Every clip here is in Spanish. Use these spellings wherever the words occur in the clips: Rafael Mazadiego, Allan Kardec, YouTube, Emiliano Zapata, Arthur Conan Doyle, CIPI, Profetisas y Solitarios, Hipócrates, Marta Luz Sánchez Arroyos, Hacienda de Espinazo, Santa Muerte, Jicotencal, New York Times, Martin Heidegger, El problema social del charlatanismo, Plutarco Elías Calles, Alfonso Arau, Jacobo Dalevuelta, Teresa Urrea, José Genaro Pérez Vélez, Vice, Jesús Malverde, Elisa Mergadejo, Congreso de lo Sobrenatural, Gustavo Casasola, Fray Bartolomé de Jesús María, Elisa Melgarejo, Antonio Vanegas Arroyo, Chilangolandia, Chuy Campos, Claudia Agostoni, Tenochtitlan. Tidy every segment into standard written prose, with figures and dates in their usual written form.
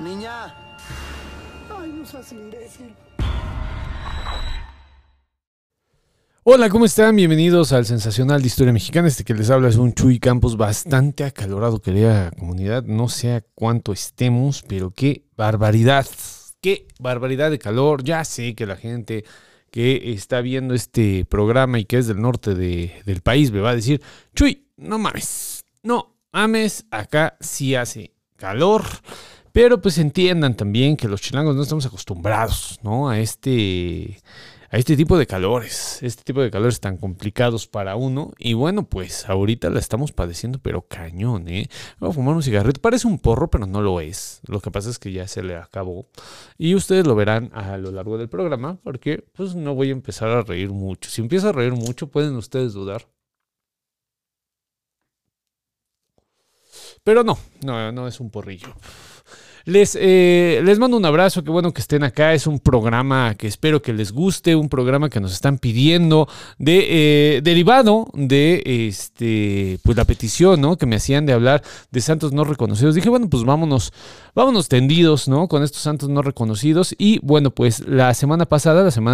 Niña. Ay, no seas imbécil. Hola, ¿cómo están? Bienvenidos al Sensacional de Historia Mexicana. Este que les habla es un Chuy Campos bastante acalorado, querida comunidad. No sé a cuánto estemos, pero qué barbaridad. Qué barbaridad de calor. Ya sé que la gente que está viendo este programa y que es del norte del país me va a decir: Chuy, no mames, no mames, acá sí hace calor. Pero pues entiendan también que los chilangos no estamos acostumbrados, ¿no? A este tipo de calores, tan complicados para uno. Y bueno, pues ahorita la estamos padeciendo, pero cañón, ¿eh? Voy a fumar un cigarrito. Parece un porro, pero no lo es. Lo que pasa es que ya se le acabó. Y ustedes lo verán a lo largo del programa, porque pues no voy a empezar a reír mucho. Si empiezo a reír mucho, pueden ustedes dudar. Pero no es un porrillo. Les mando un abrazo, qué bueno que estén acá. Es un programa que espero que les guste, un programa que nos están pidiendo derivado de pues la petición, ¿no?, que me hacían de hablar de santos no reconocidos. Dije, bueno, pues vámonos tendidos, ¿no?, con estos santos no reconocidos. Y bueno, pues la semana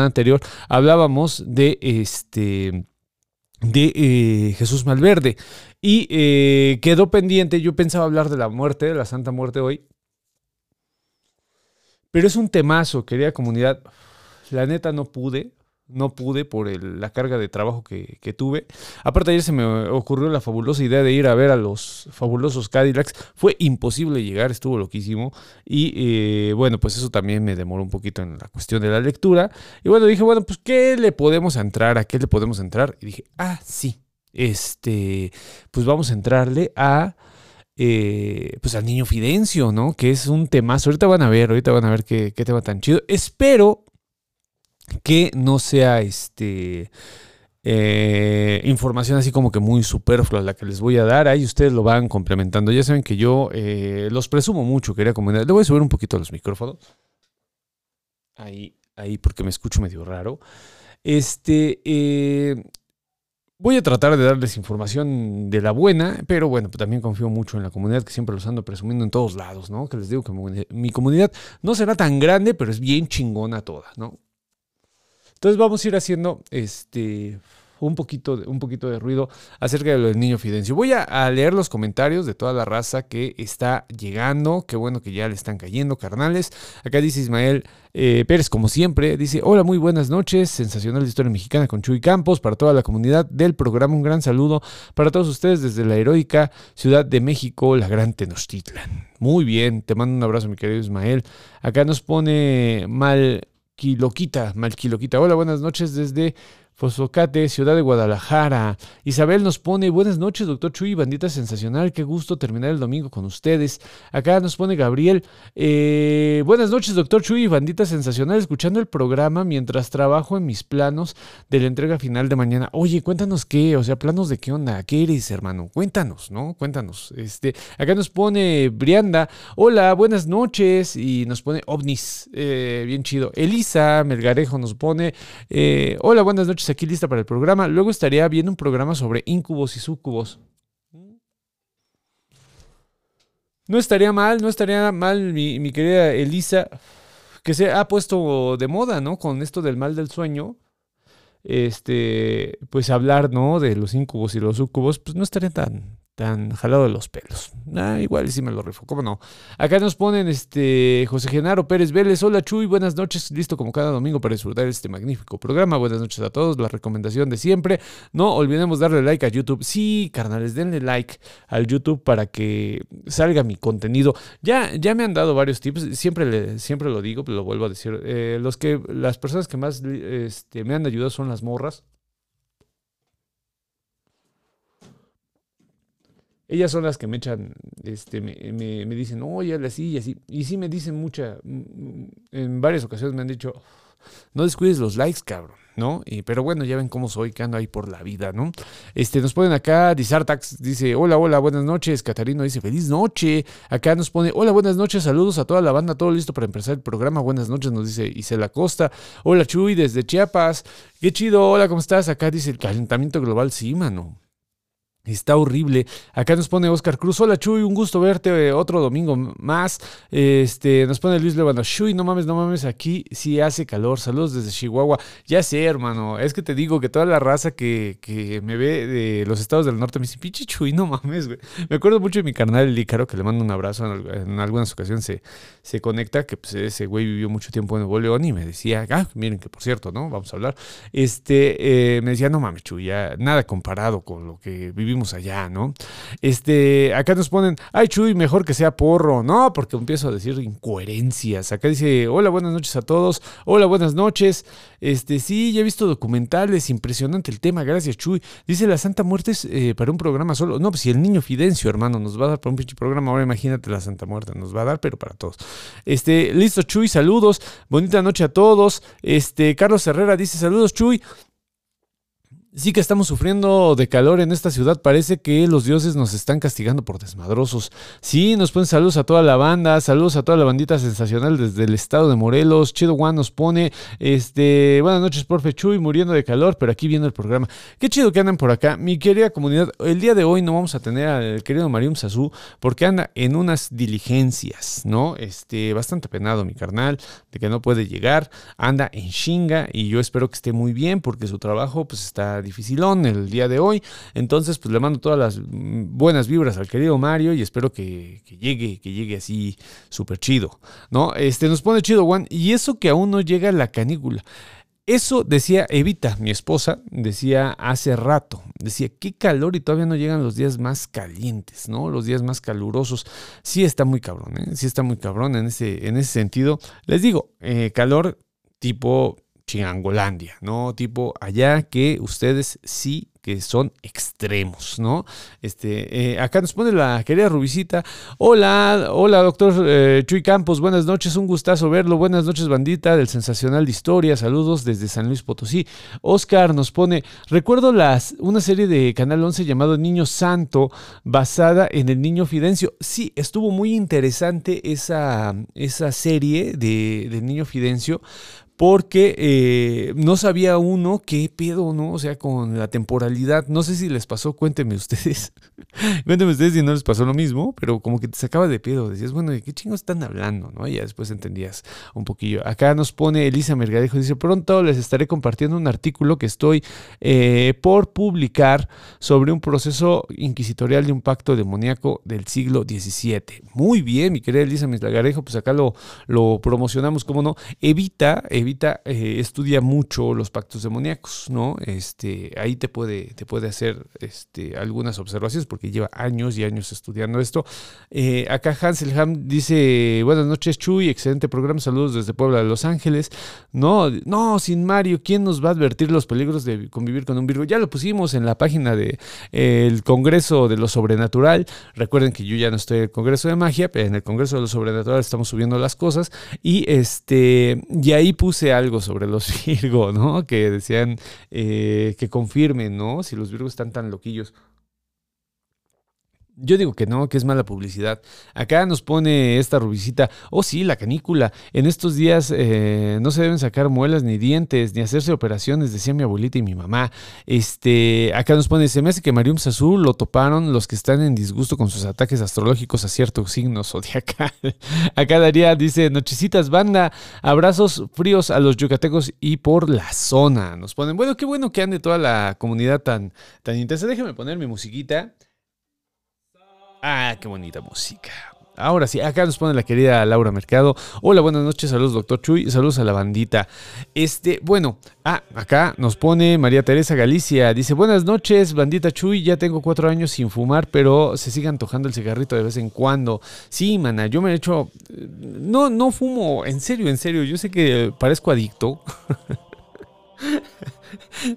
anterior hablábamos de Jesús Malverde y quedó pendiente. Yo pensaba hablar de la muerte, de la Santa Muerte hoy, pero es un temazo, querida comunidad. La neta no pude por la carga de trabajo que tuve. Aparte, ayer se me ocurrió la fabulosa idea de ir a ver a los fabulosos Cadillacs. Fue imposible llegar, estuvo loquísimo. Y bueno, pues eso también me demoró un poquito en la cuestión de la lectura. Y bueno, dije, bueno, pues ¿qué le podemos entrar? ¿A qué le podemos entrar? Y dije, ah, sí, pues vamos a entrarle a... pues al Niño Fidencio, ¿no? Que es un temazo. Ahorita van a ver qué tema tan chido. Espero que no sea información así como que muy superflua la que les voy a dar. Ahí ustedes lo van complementando. Ya saben que yo los presumo mucho, quería comentar. Le voy a subir un poquito los micrófonos. Ahí, porque me escucho medio raro. Voy a tratar de darles información de la buena, pero bueno, pues también confío mucho en la comunidad, que siempre los ando presumiendo en todos lados, ¿no? Que les digo que mi comunidad no será tan grande, pero es bien chingona toda, ¿no? Entonces vamos a ir haciendo un poquito de ruido acerca de lo del Niño Fidencio. Voy a leer los comentarios de toda la raza que está llegando. Qué bueno que ya le están cayendo, carnales. Acá dice Ismael Pérez, como siempre, dice: hola, muy buenas noches, Sensacional de Historia Mexicana con Chuy Campos. Para toda la comunidad del programa, un gran saludo para todos ustedes desde la heroica Ciudad de México, la gran Tenochtitlan. Muy bien, te mando un abrazo, mi querido Ismael. Acá nos pone Malquiloquita. Hola, buenas noches desde Fosfocate, Ciudad de Guadalajara. Isabel nos pone: buenas noches, doctor Chuy, bandita sensacional, qué gusto terminar el domingo con ustedes. Acá nos pone Gabriel: buenas noches, doctor Chuy, bandita sensacional, escuchando el programa mientras trabajo en mis planos de la entrega final de mañana. Oye, cuéntanos qué, o sea, planos de qué onda, qué eres, hermano, cuéntanos, ¿no? Cuéntanos. Acá nos pone Brianda: hola, buenas noches, y nos pone ovnis, bien chido. Elisa Melgarejo nos pone: hola, buenas noches, aquí lista para el programa. Luego estaría viendo un programa sobre incubos y sucubos. No estaría mal, mi querida Elisa, que se ha puesto de moda, ¿no?, con esto del mal del sueño. Pues hablar, ¿no?, de los incubos y los sucubos, pues no estaría tan jalado de los pelos. Igual sí me lo rifo, ¿cómo no? Acá nos ponen José Genaro Pérez Vélez: hola Chuy, buenas noches, listo como cada domingo para disfrutar este magnífico programa. Buenas noches a todos, la recomendación de siempre, no olvidemos darle like a YouTube. Sí, carnales, denle like al YouTube para que salga mi contenido. Ya me han dado varios tips, siempre lo digo, pero lo vuelvo a decir. Las personas que más me han ayudado son las morras. Ellas son las que me echan, me dicen, oye, así y así. Y sí me dicen en varias ocasiones me han dicho, no descuides los likes, cabrón, ¿no? Pero bueno, ya ven cómo soy, que ando ahí por la vida, ¿no? Nos ponen acá, Disartax dice: hola, buenas noches. Catarino dice: feliz noche. Acá nos pone: hola, buenas noches, saludos a toda la banda, todo listo para empezar el programa. Buenas noches, nos dice Isela Costa. Hola Chuy, desde Chiapas. Qué chido, hola, ¿cómo estás? Acá dice: el calentamiento global, sí, mano. Está horrible. Acá nos pone Oscar Cruz. Hola, Chuy, un gusto verte otro domingo más. Nos pone Luis Levano. Chuy, no mames, aquí sí hace calor. Saludos desde Chihuahua. Ya sé, hermano. Es que te digo que toda la raza que me ve de los estados del norte me dice, pinche Chuy, no mames, güey. Me acuerdo mucho de mi carnal, el Ícaro, que le mando un abrazo. En algunas ocasiones se conecta, que pues, ese güey vivió mucho tiempo en Nuevo León y me decía, miren que por cierto, ¿no? Vamos a hablar. Me decía, no mames, Chuy, ya nada comparado con lo que vivimos allá, ¿no? Acá nos ponen, ay, Chuy, mejor que sea porro, ¿no? Porque empiezo a decir incoherencias. Acá dice, hola, buenas noches a todos. Hola, buenas noches. Sí, ya he visto documentales, impresionante el tema, gracias, Chuy. Dice, la Santa Muerte es para un programa solo. No, pues si el niño Fidencio, hermano, nos va a dar para un pinche programa. Ahora imagínate la Santa Muerte, nos va a dar, pero para todos. Listo, Chuy, saludos. Bonita noche a todos. Carlos Herrera dice, saludos, Chuy. Sí que estamos sufriendo de calor en esta ciudad, parece que los dioses nos están castigando por desmadrosos. Sí, nos ponen saludos a toda la banda, saludos a toda la bandita sensacional desde el estado de Morelos. Chido Juan nos pone, buenas noches, profe Chuy, muriendo de calor, pero aquí viendo el programa. Qué chido que andan por acá, mi querida comunidad. El día de hoy no vamos a tener al querido Marium Sazú, porque anda en unas diligencias, ¿no? Bastante penado mi carnal, de que no puede llegar, anda en chinga, y yo espero que esté muy bien, porque su trabajo pues está dificilón el día de hoy. Entonces pues le mando todas las buenas vibras al querido Mario y espero que llegue así súper chido, ¿no? Nos pone Chido Juan, y eso que aún no llega la canícula. Eso decía Evita, mi esposa, decía hace rato, decía, qué calor y todavía no llegan los días más calientes, ¿no? Los días más calurosos. Sí está muy cabrón, ¿eh? Sí está muy cabrón en ese sentido. Les digo, calor tipo Chilangolandia, ¿no? Tipo allá que ustedes sí que son extremos, ¿no? Acá nos pone la querida Rubicita. Hola, doctor Chuy Campos, buenas noches, un gustazo verlo. Buenas noches, bandita del Sensacional de Historia. Saludos desde San Luis Potosí. Oscar nos pone, recuerdo una serie de Canal 11 llamado Niño Santo, basada en el Niño Fidencio. Sí, estuvo muy interesante esa serie del Niño Fidencio, porque no sabía uno qué pedo, ¿no? O sea, con la temporalidad. No sé si les pasó, cuéntenme ustedes. Cuéntenme ustedes si no les pasó lo mismo, pero como que te sacaba de pedo. Decías, bueno, ¿de qué chingos están hablando, no? Y ya después entendías un poquillo. Acá nos pone Elisa Mergadejo, dice, pronto les estaré compartiendo un artículo que estoy por publicar sobre un proceso inquisitorial de un pacto demoníaco del siglo XVII. Muy bien, mi querida Elisa Mergadejo, pues acá lo promocionamos, ¿cómo no? Evita estudia mucho los pactos demoníacos, ¿no? Ahí te puede hacer algunas observaciones porque lleva años y años estudiando esto. Acá Hanselham dice, buenas noches, Chuy, excelente programa, saludos desde Puebla de Los Ángeles. No, sin Mario, ¿quién nos va a advertir los peligros de convivir con un Virgo? Ya lo pusimos en la página de el Congreso de lo Sobrenatural. Recuerden que yo ya no estoy en el Congreso de Magia, pero en el Congreso de lo Sobrenatural estamos subiendo las cosas y ahí puse algo sobre los Virgo, ¿no? Que decían que confirmen, ¿no? Si los Virgos están tan loquillos. Yo digo que no, que es mala publicidad. Acá nos pone esta Rubicita, oh sí, la canícula, en estos días no se deben sacar muelas ni dientes, ni hacerse operaciones, decía mi abuelita y mi mamá. Acá nos pone, se me hace que Marium Sazú lo toparon los que están en disgusto con sus ataques astrológicos a cierto signo zodiacal. Acá Daría dice, nochecitas banda, abrazos fríos a los yucatecos y por la zona. Nos ponen, bueno, qué bueno que ande toda la comunidad tan intensa. Déjame poner mi musiquita. Ah, qué bonita música. Ahora sí, acá nos pone la querida Laura Mercado. Hola, buenas noches, saludos doctor Chuy, saludos a la bandita. Acá nos pone María Teresa Galicia, dice, buenas noches, bandita Chuy, ya tengo 4 años sin fumar, pero se sigue antojando el cigarrito de vez en cuando. Sí, mana, yo me he hecho... No fumo, en serio, yo sé que parezco adicto.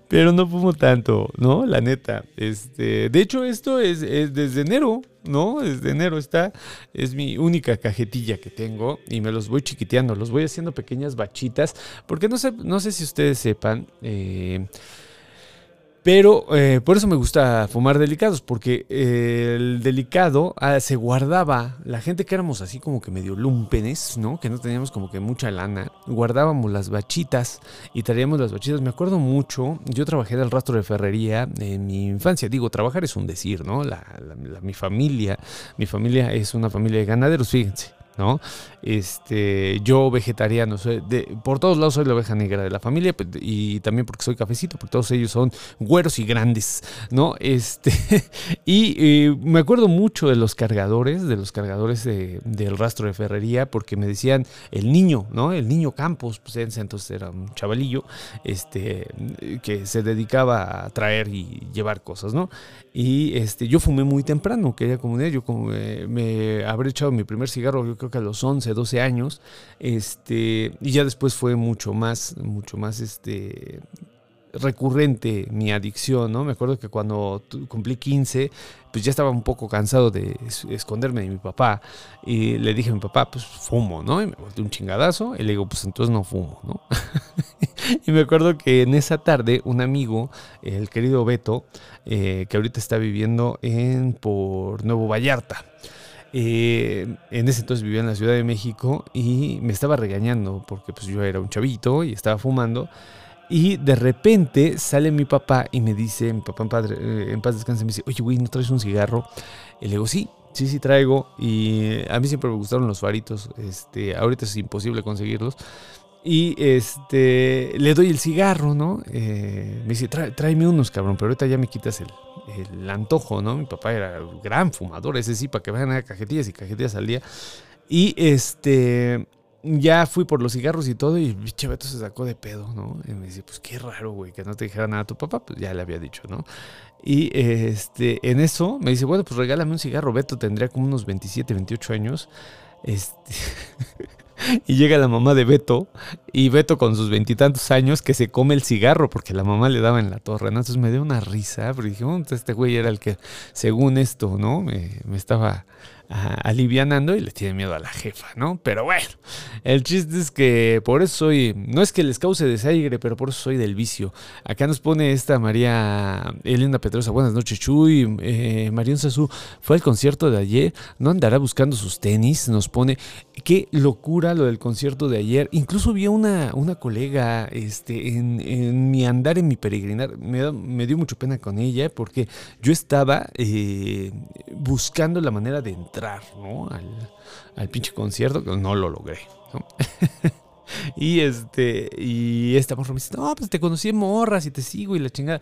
Pero no fumo tanto, ¿no? La neta. De hecho, esto es desde enero, ¿no? Desde enero es mi única cajetilla que tengo y me los voy chiquiteando, los voy haciendo pequeñas bachitas, porque no sé si ustedes sepan, Pero por eso me gusta fumar delicados, porque el delicado se guardaba, la gente que éramos así como que medio lumpenes, ¿no? Que no teníamos como que mucha lana, guardábamos las bachitas y traíamos las bachitas. Me acuerdo mucho, yo trabajé del rastro de ferrería en mi infancia. Digo, trabajar es un decir, ¿no? Mi familia es una familia de ganaderos, fíjense, ¿no? Yo vegetariano, soy por todos lados soy la oveja negra de la familia, y también porque soy cafecito, porque todos ellos son güeros y grandes, ¿no? Y me acuerdo mucho de los cargadores, del rastro de ferrería, porque me decían el niño, ¿no? El niño Campos, pues entonces era un chavalillo, que se dedicaba a traer y llevar cosas, ¿no? Y yo fumé muy temprano, quería comunicar, yo como me habré echado mi primer cigarro, yo creo que a los 11, 12 años, y ya después fue mucho más recurrente mi adicción, ¿no? Me acuerdo que cuando cumplí 15, pues ya estaba un poco cansado de esconderme de mi papá, y le dije a mi papá, pues fumo, ¿no? Y me volteé un chingadazo, y le digo, pues entonces no fumo, ¿no? Y me acuerdo que en esa tarde un amigo, el querido Beto, que ahorita está viviendo por Nuevo Vallarta, en ese entonces vivía en la Ciudad de México, y me estaba regañando porque pues yo era un chavito y estaba fumando, y de repente sale mi papá y me dice, mi papá en paz descanse, me dice, oye güey, ¿no traes un cigarro? Y le digo, sí traigo, y a mí siempre me gustaron los faritos, ahorita es imposible conseguirlos. Y le doy el cigarro, ¿no? Me dice, tráeme unos, cabrón, pero ahorita ya me quitas el antojo, ¿no? Mi papá era un gran fumador, ese sí, para que vayan a cajetillas y cajetillas al día. Y ya fui por los cigarros y todo, y el chaveto se sacó de pedo, ¿no? Y me dice, pues qué raro, güey, que no te dijera nada a tu papá, pues ya le había dicho, ¿no? Y en eso me dice, bueno, pues regálame un cigarro, Beto, tendría como unos 27, 28 años. Y llega la mamá de Beto, y Beto con sus veintitantos años que se come el cigarro porque la mamá le daba en la torre, ¿no? Entonces me dio una risa, pero dije, oh, este güey era el que, según esto, ¿no? Me estaba alivianando, y le tiene miedo a la jefa, ¿no? Pero bueno, el chiste es que por eso soy, no es que les cause desaire, pero por eso soy del vicio. Acá nos pone esta María Elena Pedrosa, buenas noches Chuy, Marium Sazú fue al concierto de ayer, no andará buscando sus tenis, nos pone, qué locura lo del concierto de ayer, incluso vi a una colega en mi andar, en mi peregrinar, me dio mucho pena con ella, porque yo estaba buscando la manera de entrar, ¿no? al pinche concierto, que no lo logré, ¿no? Y esta morra me dice, no, pues te conocí en morras y te sigo y la chingada,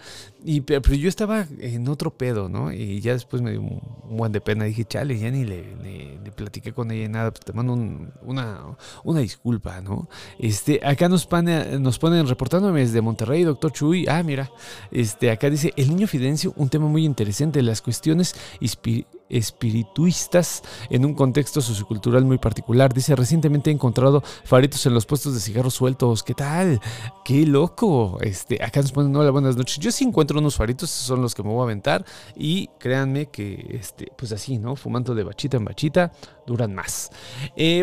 pero yo estaba en otro pedo, ¿no? Y ya después me dio un buen de pena, dije, chale, ya ni le platiqué con ella nada, pues te mando una disculpa, ¿no? Acá nos ponen, reportándome desde Monterrey, doctor Chuy, mira, acá dice, el niño Fidencio, un tema muy interesante, las cuestiones espirituistas en un contexto sociocultural muy particular. Dice, recientemente he encontrado faritos en los puestos de cigarros sueltos. ¿Qué tal? ¡Qué loco! Acá nos ponen, hola, buenas noches. Yo sí encuentro unos faritos, son los que me voy a aventar, y créanme que, pues así, ¿no? Fumando de bachita en bachita, duran más.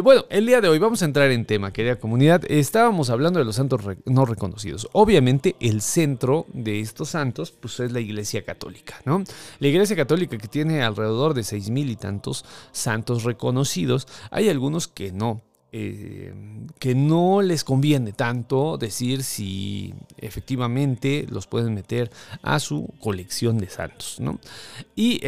Bueno, el día de hoy vamos a entrar en tema, querida comunidad. Estábamos hablando de los santos no reconocidos. Obviamente, el centro de estos santos, pues es la Iglesia Católica, ¿no? La Iglesia Católica, que tiene alrededor de 6,000 y tantos santos reconocidos, hay algunos que no les conviene tanto decir si efectivamente los pueden meter a su colección de santos, ¿no? Y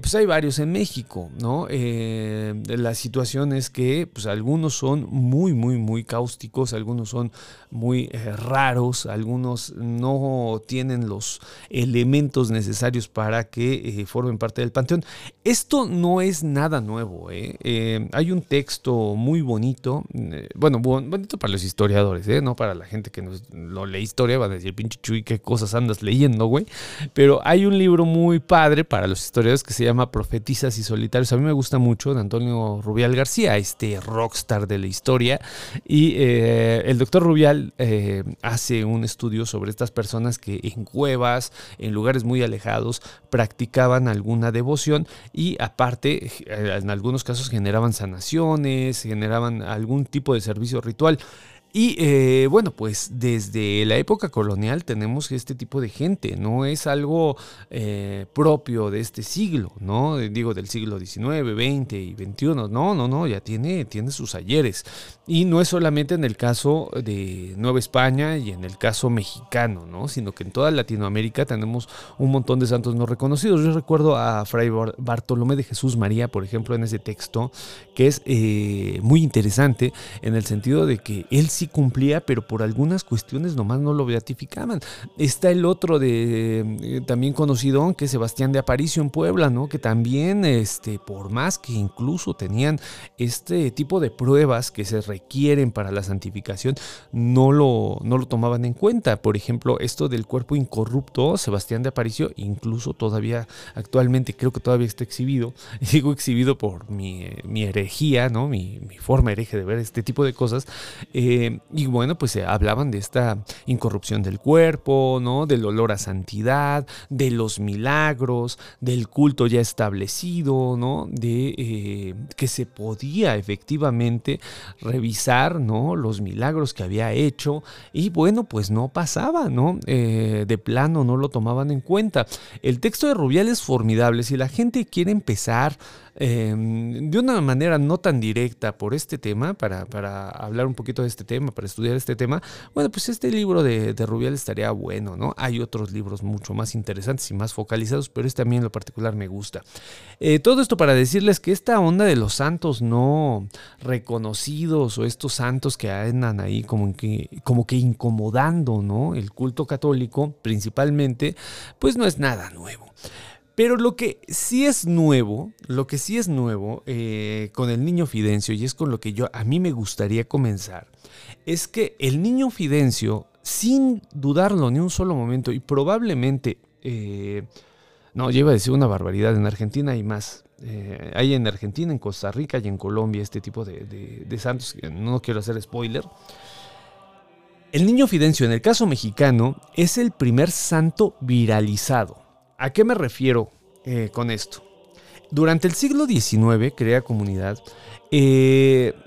pues hay varios en México, ¿no? La situación es que pues algunos son muy cáusticos, algunos son muy raros, algunos no tienen los elementos necesarios para que formen parte del panteón. Esto no es nada nuevo, ¿eh? Hay un texto muy bonito, bueno, bonito para los historiadores, ¿eh? No para la gente que no lee historia, van a decir, pinche Chuy, qué cosas andas leyendo, güey. Pero hay un libro muy padre para los historiadores que se llama Profetisas y Solitarios. A mí me gusta mucho, de Antonio Rubial García, rockstar de la historia. Y el doctor Rubial hace un estudio sobre estas personas que en cuevas, en lugares muy alejados, practicaban alguna devoción y aparte, en algunos casos generaban sanaciones, generaban algún tipo de servicio ritual. Y bueno, pues desde la época colonial tenemos este tipo de gente, no es algo propio de este siglo, ¿no? Digo, del siglo XIX, XX y XXI, no, ya tiene sus ayeres. Y no es solamente en el caso de Nueva España y en el caso mexicano, ¿no? Sino que en toda Latinoamérica tenemos un montón de santos no reconocidos. Yo recuerdo a Fray Bartolomé de Jesús María, por ejemplo, en ese texto, que es muy interesante en el sentido de que él sí cumplía, pero por algunas cuestiones nomás no lo beatificaban. Está el otro de también conocidón, que es Sebastián de Aparicio en Puebla, ¿no? Que también, por más que incluso tenían este tipo de pruebas que se requieren para la santificación, no lo tomaban en cuenta. Por ejemplo, esto del cuerpo incorrupto, Sebastián de Aparicio, incluso todavía actualmente, creo que todavía está exhibido, digo exhibido por mi herejía, ¿no? Mi forma hereje de ver este tipo de cosas. Y bueno, pues se hablaban de esta incorrupción del cuerpo, ¿no? Del olor a santidad, de los milagros, del culto ya establecido, ¿no? De que se podía efectivamente revisar, ¿no? Los milagros que había hecho. Y bueno, pues no pasaba, ¿no? De plano no lo tomaban en cuenta. El texto de Rubial es formidable. Si la gente quiere empezar de una manera no tan directa por este tema, para hablar un poquito de este tema, para estudiar este tema, bueno, pues este libro de Rubial estaría bueno, ¿no? Hay otros libros mucho más interesantes y más focalizados, pero este también en lo particular me gusta. Todo esto para decirles que esta onda de los santos no reconocidos, o estos santos que andan ahí como que incomodando, ¿no?, el culto católico principalmente, pues no es nada nuevo. Pero lo que sí es nuevo con el Niño Fidencio, y es con lo que a mí me gustaría comenzar, es que el Niño Fidencio, sin dudarlo ni un solo momento, y probablemente, no, yo iba a decir una barbaridad, en Argentina hay más, hay en Argentina, en Costa Rica y en Colombia este tipo de santos, no quiero hacer spoiler. El Niño Fidencio, en el caso mexicano, es el primer santo viralizado. ¿A qué me refiero con esto? Durante el siglo XIX, crea comunidad,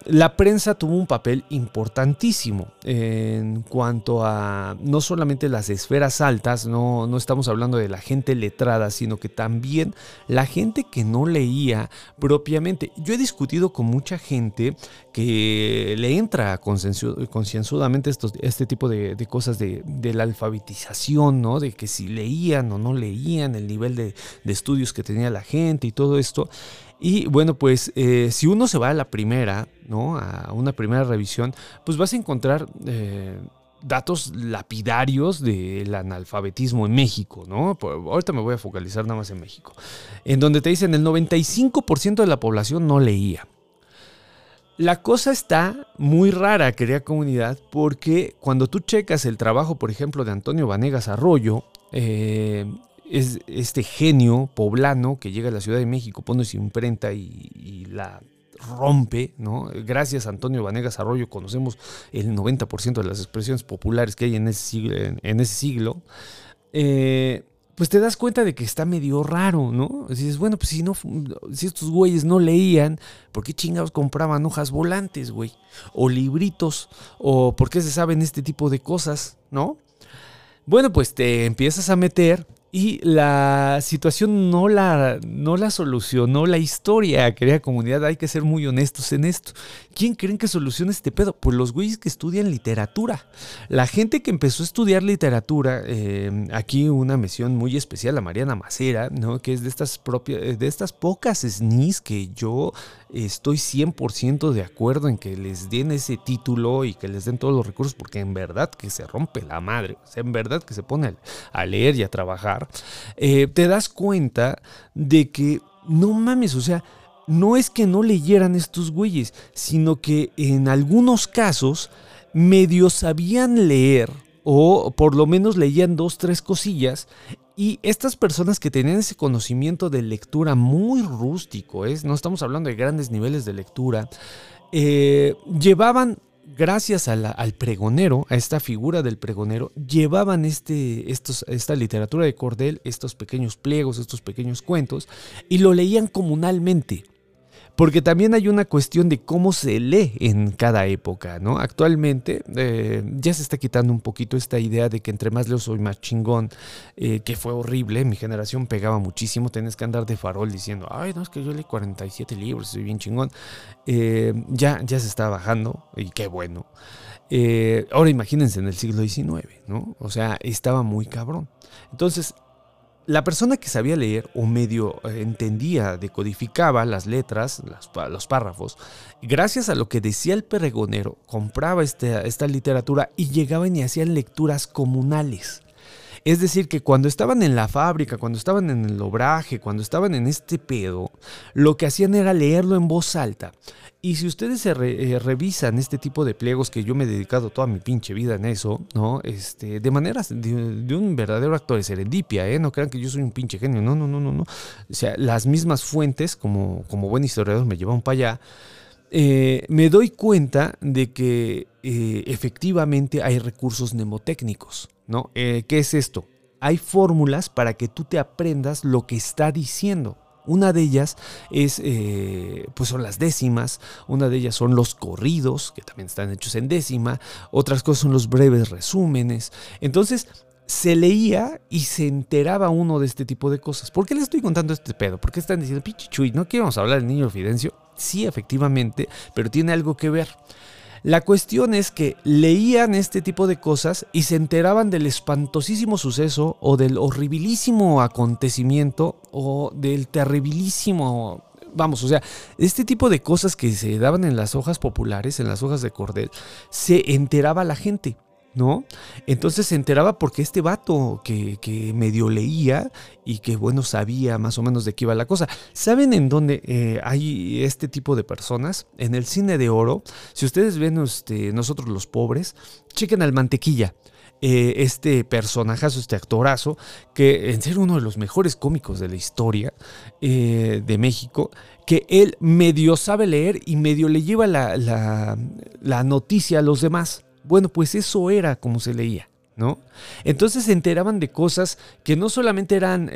la prensa tuvo un papel importantísimo en cuanto a no solamente las esferas altas, no estamos hablando de la gente letrada, sino que también la gente que no leía propiamente. Yo he discutido con mucha gente que le entra concienzudamente este tipo de cosas de la alfabetización, ¿no? De que si leían o no leían, el nivel de estudios que tenía la gente y todo esto. Y bueno, pues si uno se va a la primera, ¿no?, a una primera revisión, pues vas a encontrar datos lapidarios del analfabetismo en México, ¿no? Ahorita me voy a focalizar nada más en México, en donde te dicen el 95% de la población no leía. La cosa está muy rara, querida comunidad, porque cuando tú checas el trabajo, por ejemplo, de Antonio Vanegas Arroyo, es este genio poblano que llega a la Ciudad de México, pone su imprenta y la rompe, ¿no? Gracias a Antonio Vanegas Arroyo conocemos el 90% de las expresiones populares que hay en ese siglo. Pues te das cuenta de que está medio raro, ¿no? Dices, bueno, pues si estos güeyes no leían, ¿por qué chingados compraban hojas volantes, güey? O libritos, o ¿por qué se saben este tipo de cosas, no? Bueno, pues te empiezas a meter. Y la situación no la solucionó la historia, querida comunidad. Hay que ser muy honestos en esto. ¿Quién creen que soluciona este pedo? Pues los güeyes que estudian literatura. La gente que empezó a estudiar literatura, aquí una mención muy especial a Mariana Macera, ¿no?, que es de estas pocas SNIs que yo estoy 100% de acuerdo en que les den ese título y que les den todos los recursos, porque en verdad que se rompe la madre, en verdad que se pone a leer y a trabajar. Te das cuenta de que no mames, o sea, no es que no leyeran estos güeyes, sino que en algunos casos medio sabían leer, o por lo menos leían 2-3 cosillas. Y estas personas que tenían ese conocimiento de lectura muy rústico, no estamos hablando de grandes niveles de lectura, llevaban, gracias al pregonero, a esta figura del pregonero, llevaban esta literatura de cordel, estos pequeños pliegos, estos pequeños cuentos, y lo leían comunalmente. porque también hay una cuestión de cómo se lee en cada época, ¿no? Actualmente ya se está quitando un poquito esta idea de que entre más leo soy más chingón, que fue horrible, mi generación pegaba muchísimo, tenés que andar de farol diciendo, ay, no, es que yo leí 47 libros, soy bien chingón. Ya se está bajando y qué bueno. Ahora imagínense en el siglo XIX, ¿no? O sea, estaba muy cabrón. Entonces, la persona que sabía leer o medio entendía, decodificaba las letras, los párrafos, gracias a lo que decía el pregonero, compraba esta literatura y llegaban y hacían lecturas comunales. Es decir, que cuando estaban en la fábrica, cuando estaban en el obraje, cuando estaban en este pedo, lo que hacían era leerlo en voz alta. Y si ustedes revisan este tipo de pliegos, que yo me he dedicado toda mi pinche vida en eso, ¿no? De manera de un verdadero acto de serendipia, ¿eh? No crean que yo soy un pinche genio, no. O sea, las mismas fuentes, como buen historiador, me llevan para allá. Me doy cuenta de que efectivamente hay recursos mnemotécnicos, ¿no? ¿Qué es esto? Hay fórmulas para que tú te aprendas lo que está diciendo. Una de ellas es, pues son las décimas, una de ellas son los corridos, que también están hechos en décima, otras cosas son los breves resúmenes. Entonces, se leía y se enteraba uno de este tipo de cosas. ¿Por qué les estoy contando este pedo? ¿Por qué están diciendo, pinche Chuy, no queremos hablar del Niño Fidencio? Sí, efectivamente, pero tiene algo que ver. La cuestión es que leían este tipo de cosas y se enteraban del espantosísimo suceso o del horribilísimo acontecimiento o del terribilísimo... Vamos, o sea, este tipo de cosas que se daban en las hojas populares, en las hojas de cordel, se enteraba la gente, ¿no? Entonces se enteraba porque este vato que medio leía y que, bueno, sabía más o menos de qué iba la cosa. ¿Saben en dónde hay este tipo de personas? En el cine de oro. Si ustedes ven Nosotros los Pobres, chequen al Mantequilla. Este personajazo, este actorazo, que en ser uno de los mejores cómicos de la historia de México, que él medio sabe leer y medio le lleva la noticia a los demás. Bueno, pues eso era como se leía, ¿no? Entonces se enteraban de cosas que no solamente eran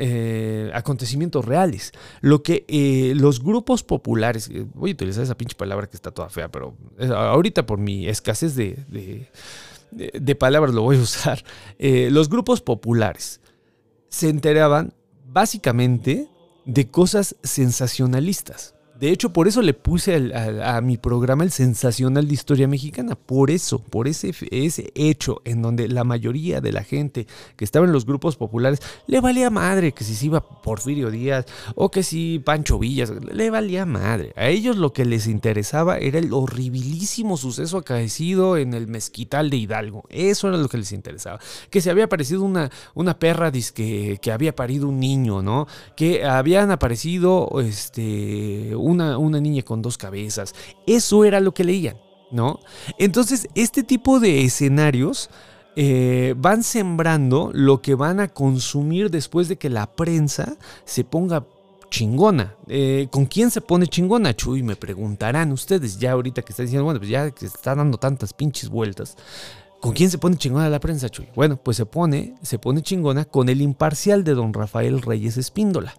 acontecimientos reales. Lo que los grupos populares... voy a utilizar esa pinche palabra que está toda fea, pero ahorita por mi escasez de palabras lo voy a usar. Los grupos populares se enteraban básicamente de cosas sensacionalistas. De hecho, por eso le puse a mi programa el Sensacional de Historia Mexicana. Por eso, por ese hecho en donde la mayoría de la gente que estaba en los grupos populares le valía madre que si se iba Porfirio Díaz o que si Pancho Villas, le valía madre. A ellos lo que les interesaba era el horribilísimo suceso acaecido en el Mezquital de Hidalgo. Eso era lo que les interesaba. Que se había aparecido una perra que había parido un niño, ¿no? Que habían aparecido una niña con dos cabezas. Eso era lo que leían, ¿no? Entonces, este tipo de escenarios van sembrando lo que van a consumir después de que la prensa se ponga chingona. ¿Con quién se pone chingona, Chuy? Me preguntarán ustedes ya ahorita que están diciendo, bueno, pues ya que está dando tantas pinches vueltas. ¿Con quién se pone chingona la prensa, Chuy? Bueno, pues se pone chingona con el imparcial de don Rafael Reyes Spíndola.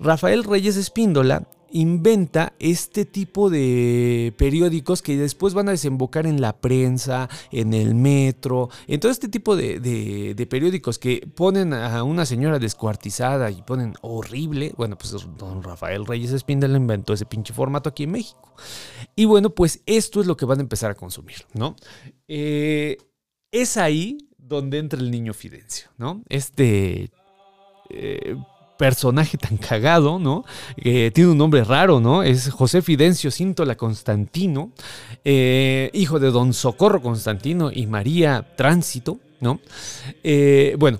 Rafael Reyes Spíndola inventa este tipo de periódicos que después van a desembocar en la prensa, en el metro, en todo este tipo de periódicos que ponen a una señora descuartizada y ponen horrible. Bueno, pues don Rafael Reyes Spíndola inventó ese pinche formato aquí en México. Y bueno, pues esto es lo que van a empezar a consumir, ¿no? Es ahí donde entra el Niño Fidencio, ¿no? Personaje tan cagado, ¿no? Tiene un nombre raro, ¿no? Es José Fidencio Síntola Constantino, hijo de don Socorro Constantino y María Tránsito, ¿no? Bueno,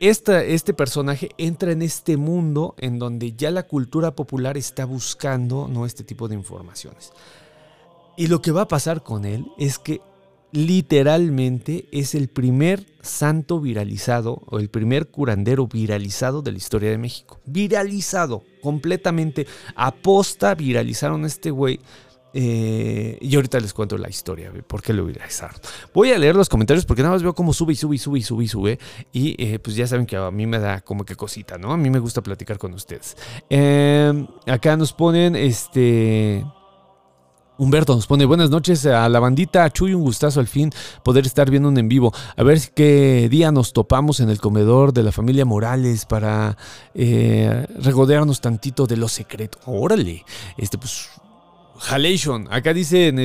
este personaje entra en este mundo en donde ya la cultura popular está buscando, ¿no?, este tipo de informaciones. Y lo que va a pasar con él es que literalmente es el primer santo viralizado o el primer curandero viralizado de la historia de México. Viralizado completamente, aposta viralizaron a este güey Y ahorita les cuento la historia, por qué lo voy a dejar. Voy a leer los comentarios porque nada más veo cómo sube y sube y sube y sube y sube. Y pues ya saben que a mí me da como que cosita, ¿no? A mí me gusta platicar con ustedes. Acá nos ponen, Humberto nos pone, buenas noches a la bandita, Chuy, un gustazo al fin poder estar viendo un en vivo. A ver qué día nos topamos en el comedor de la familia Morales para regodearnos tantito de los secretos. Órale, pues... Jalation, acá dicen,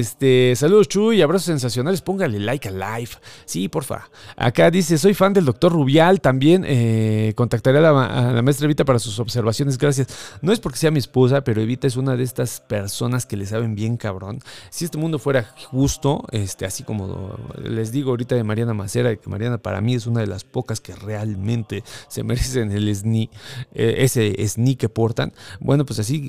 saludos Chuy, abrazos sensacionales, póngale like al live, sí, porfa. Acá dice, soy fan del doctor Rubial, también contactaré a la maestra Evita para sus observaciones, gracias. No es porque sea mi esposa, pero Evita es una de estas personas que le saben bien cabrón. Si este mundo fuera justo, así como les digo ahorita de Mariana Macera, que Mariana para mí es una de las pocas que realmente se merecen el SNI, ese SNI que portan, bueno, pues así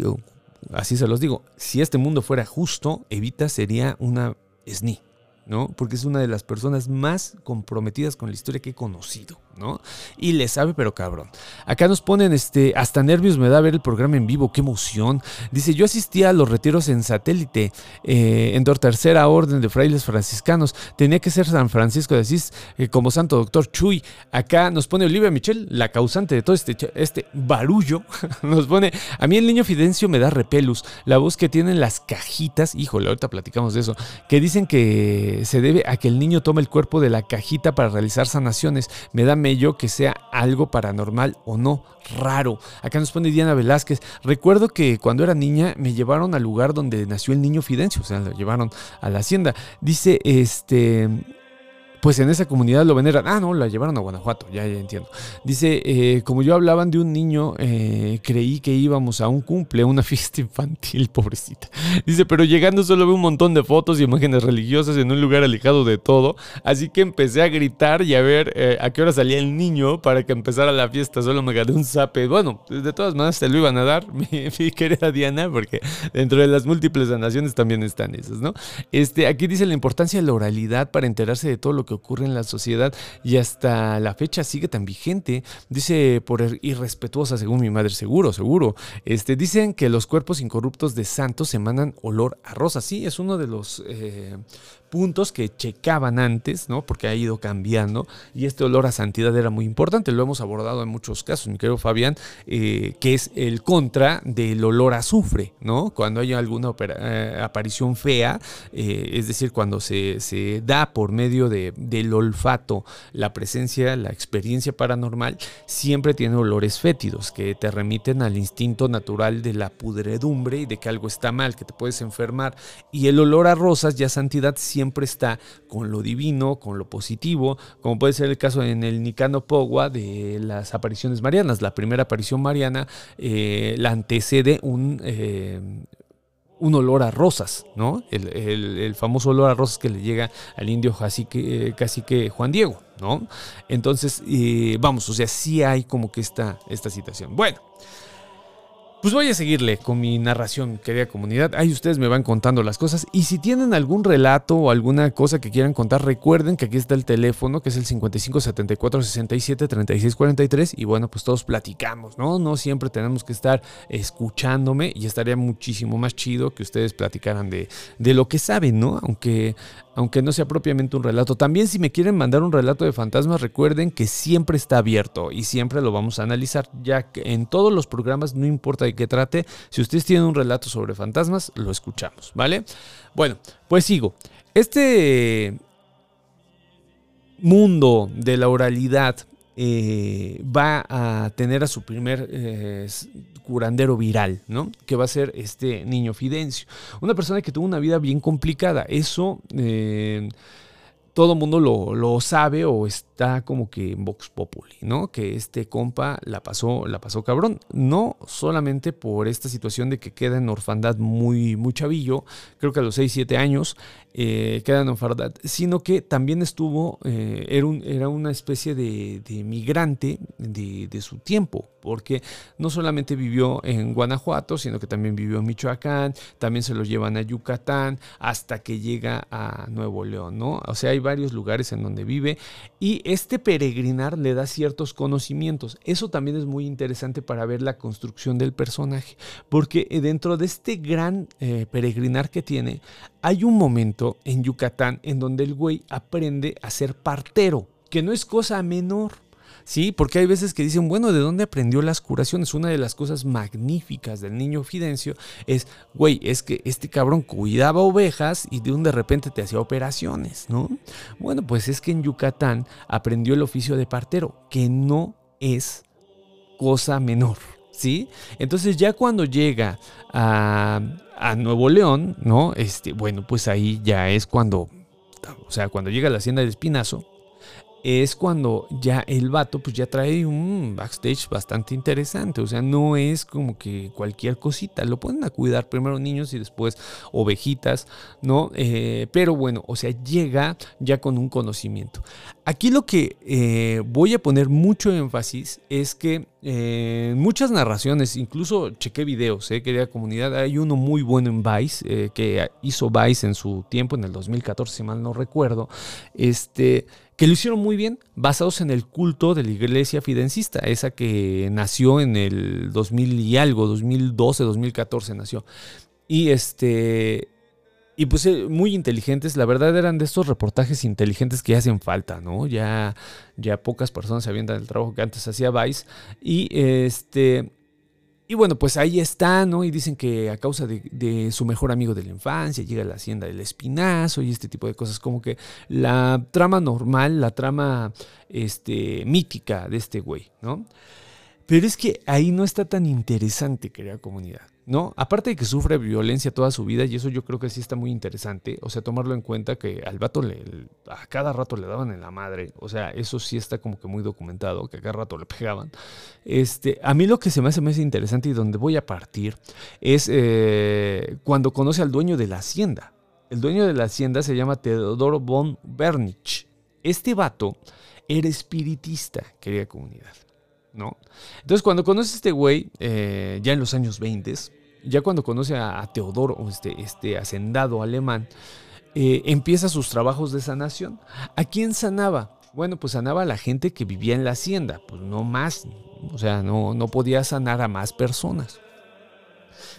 se los digo, si este mundo fuera justo, Evita sería una SNI, ¿no? Porque es una de las personas más comprometidas con la historia que he conocido, ¿no? Y le sabe, pero cabrón. Acá nos ponen, hasta nervios me da ver el programa en vivo, qué emoción. Dice, yo asistía a los retiros en satélite, en tercera orden de frailes franciscanos. Tenía que ser San Francisco de Asís, como santo doctor Chuy. Acá nos pone Olivia Michel, la causante de todo este barullo. Nos pone, a mí el niño Fidencio me da repelus. La voz que tienen las cajitas, híjole, ahorita platicamos de eso, que dicen que se debe a que el niño toma el cuerpo de la cajita para realizar sanaciones. Me da mello que sea algo paranormal o no, raro. Acá nos pone Diana Velázquez. Recuerdo que cuando era niña me llevaron al lugar donde nació el niño Fidencio, o sea, lo llevaron a la hacienda. Dice, pues en esa comunidad lo veneran. Ah, no, la llevaron a Guanajuato, ya entiendo. Dice, como yo hablaban de un niño, creí que íbamos a un cumple, una fiesta infantil, pobrecita. Dice, pero llegando solo veo un montón de fotos y imágenes religiosas en un lugar alejado de todo. Así que empecé a gritar y a ver a qué hora salía el niño para que empezara la fiesta. Solo me gané un zape. Bueno, de todas maneras se lo iban a dar, mi querida Diana, porque dentro de las múltiples sanaciones también están esas, ¿no? Aquí dice la importancia de la oralidad para enterarse de todo lo que ocurre en la sociedad y hasta la fecha sigue tan vigente, dice, por irrespetuosa, según mi madre, seguro, dicen que los cuerpos incorruptos de santos emanan olor a rosa, sí, es uno de los puntos que checaban antes, ¿no? Porque ha ido cambiando y este olor a santidad era muy importante, lo hemos abordado en muchos casos, mi querido Fabián, que es el contra del olor a azufre, ¿no? Cuando hay alguna aparición fea, es decir, cuando se da por medio del olfato, la presencia, la experiencia paranormal, siempre tiene olores fétidos que te remiten al instinto natural de la pudredumbre y de que algo está mal, que te puedes enfermar, y el olor a rosas y a santidad siempre está con lo divino, con lo positivo, como puede ser el caso en el Nicano Pogua de las apariciones marianas. La primera aparición mariana la antecede un olor a rosas, ¿no? El famoso olor a rosas que le llega al indio cacique Juan Diego, ¿no? Entonces, vamos, o sea, sí hay como que esta situación. Bueno, pues voy a seguirle con mi narración, querida comunidad. Ahí ustedes me van contando las cosas. Y si tienen algún relato o alguna cosa que quieran contar, recuerden que aquí está el teléfono, que es el 55 74 67 36 43. Y bueno, pues todos platicamos, ¿no? No siempre tenemos que estar escuchándome y estaría muchísimo más chido que ustedes platicaran de lo que saben, ¿no? Aunque no sea propiamente un relato. También si me quieren mandar un relato de fantasmas, recuerden que siempre está abierto y siempre lo vamos a analizar, ya que en todos los programas, no importa de qué trate, si ustedes tienen un relato sobre fantasmas, lo escuchamos, ¿vale? Bueno, pues sigo. Este mundo de la oralidad va a tener a su primer curandero viral, ¿no? Que va a ser este niño Fidencio, una persona que tuvo una vida bien complicada. Eso todo mundo lo sabe o está como que en Vox Populi, ¿no? Que este compa la pasó cabrón. No solamente por esta situación de que queda en orfandad muy, muy chavillo, creo que a los 6, 7 años queda en orfandad, sino que también estuvo, era una especie de migrante de su tiempo, porque no solamente vivió en Guanajuato, sino que también vivió en Michoacán, también se lo llevan a Yucatán, hasta que llega a Nuevo León, ¿no? O sea, hay varios lugares en donde vive, y este peregrinar le da ciertos conocimientos. Eso también es muy interesante para ver la construcción del personaje, porque dentro de este gran peregrinar que tiene, hay un momento en Yucatán en donde el güey aprende a ser partero, que no es cosa menor. Sí, porque hay veces que dicen, bueno, ¿de dónde aprendió las curaciones? Una de las cosas magníficas del Niño Fidencio es, güey, es que este cabrón cuidaba ovejas y de repente te hacía operaciones, ¿no? Bueno, pues es que en Yucatán aprendió el oficio de partero, que no es cosa menor, ¿sí? Entonces ya cuando llega a Nuevo León, ¿no? Bueno, pues ahí ya es cuando, o sea, cuando llega a la Hacienda de Espinazo, es cuando ya el vato pues ya trae un backstage bastante interesante. O sea, no es como que cualquier cosita. Lo ponen a cuidar primero niños y después ovejitas, ¿no? Pero bueno, o sea, llega ya con un conocimiento. Aquí lo que voy a poner mucho énfasis es que muchas narraciones, incluso chequé videos, querida comunidad, hay uno muy bueno en Vice, que hizo Vice en su tiempo, en el 2014, si mal no recuerdo, que lo hicieron muy bien, basados en el culto de la iglesia fidencista, esa que nació en el 2000 y algo, 2012, 2014 nació. Y pues muy inteligentes, la verdad eran de estos reportajes inteligentes que hacen falta, ¿no? Ya pocas personas se avientan del trabajo que antes hacía Vice. Y bueno, pues ahí está, ¿no? Y dicen que a causa de su mejor amigo de la infancia llega a la Hacienda del Espinazo y este tipo de cosas. Como que la trama normal, la trama mítica de este güey, ¿no? Pero es que ahí no está tan interesante, querida comunidad, ¿no? Aparte de que sufre violencia toda su vida, y eso yo creo que sí está muy interesante. O sea, tomarlo en cuenta que al vato a cada rato le daban en la madre. O sea, eso sí está como que muy documentado, que a cada rato le pegaban. A mí lo que se me hace interesante y donde voy a partir es cuando conoce al dueño de la hacienda. El dueño de la hacienda se llama Teodoro von Bernich. Este vato era espiritista, querida comunidad, ¿no? Entonces cuando conoce a este güey, ya en los años 20, ya cuando conoce a Teodoro, este hacendado alemán, empieza sus trabajos de sanación. ¿A quién sanaba? Bueno, pues sanaba a la gente que vivía en la hacienda, pues no más, o sea, no podía sanar a más personas.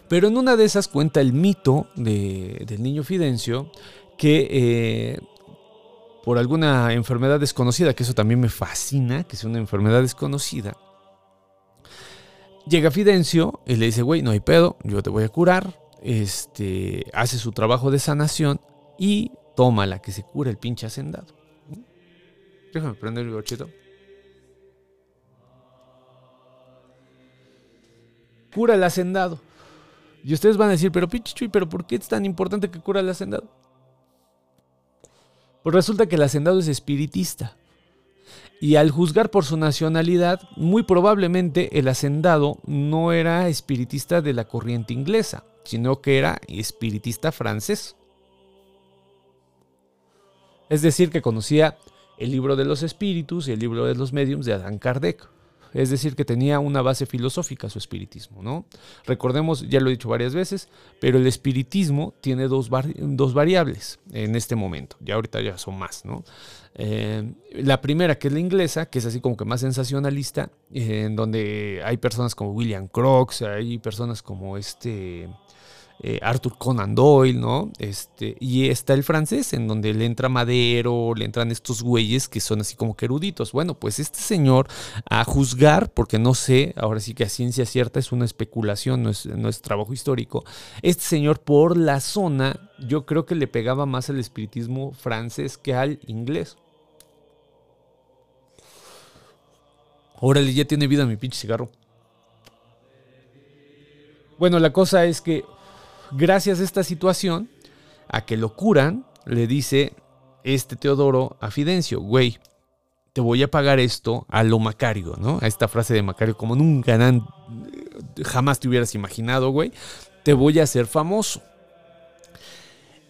Pero en una de esas cuenta el mito del Niño Fidencio, que por alguna enfermedad desconocida, que eso también me fascina, que es una enfermedad desconocida, llega Fidencio y le dice, güey, no hay pedo, yo te voy a curar. Hace su trabajo de sanación y toma la que se cura el pinche hacendado. Déjame prender el bochito. Cura el hacendado. Y ustedes van a decir, pero pinche Chuy, ¿pero por qué es tan importante que cura el hacendado? Pues resulta que el hacendado es espiritista. Y al juzgar por su nacionalidad, muy probablemente el hacendado no era espiritista de la corriente inglesa, sino que era espiritista francés. Es decir, que conocía el libro de los espíritus y el libro de los médiums de Allan Kardec. Es decir, que tenía una base filosófica su espiritismo, ¿no? Recordemos, ya lo he dicho varias veces, pero el espiritismo tiene dos variables en este momento. Ya ahorita ya son más, ¿no? La primera, que es la inglesa, que es así como que más sensacionalista, en donde hay personas como William Crookes, hay personas como Arthur Conan Doyle, ¿no? Y está el francés, en donde le entra Madero, le entran estos güeyes que son así como que eruditos. Bueno, pues este señor, a juzgar, porque no sé, ahora sí que a ciencia cierta es una especulación, no es trabajo histórico. Este señor, por la zona, yo creo que le pegaba más al espiritismo francés que al inglés. Órale, ya tiene vida mi pinche cigarro. Bueno, la cosa es que gracias a esta situación, a que lo curan, le dice Teodoro a Fidencio, güey, te voy a pagar esto a lo Macario, ¿no? A esta frase de Macario, como nunca jamás te hubieras imaginado, güey, te voy a hacer famoso.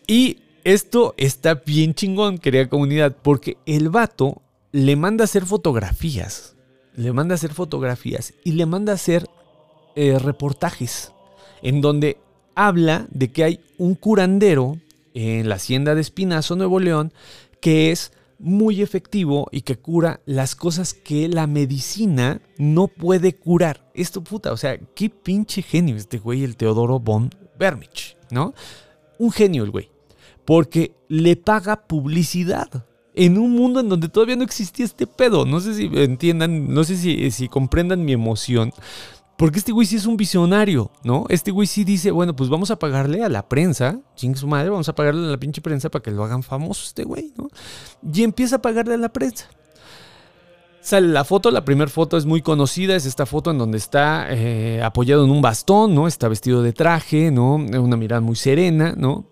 Y esto está bien chingón, querida comunidad, porque el vato le manda a hacer fotografías, y le manda a hacer reportajes en donde habla de que hay un curandero en la Hacienda de Espinazo, Nuevo León, que es muy efectivo y que cura las cosas que la medicina no puede curar. Esto, puta, o sea, qué pinche genio este güey, el Teodoro von Bernich, ¿no? Un genio el güey, porque le paga publicidad en un mundo en donde todavía no existía este pedo. No sé si entiendan, no sé si comprendan mi emoción, porque este güey sí es un visionario, ¿no? Este güey sí dice, bueno, pues vamos a pagarle a la prensa, ching su madre, vamos a pagarle a la pinche prensa para que lo hagan famoso este güey, ¿no? Y empieza a pagarle a la prensa. Sale la foto, la primera foto es muy conocida, es esta foto en donde está apoyado en un bastón, ¿no? Está vestido de traje, ¿no? Una mirada muy serena, ¿no?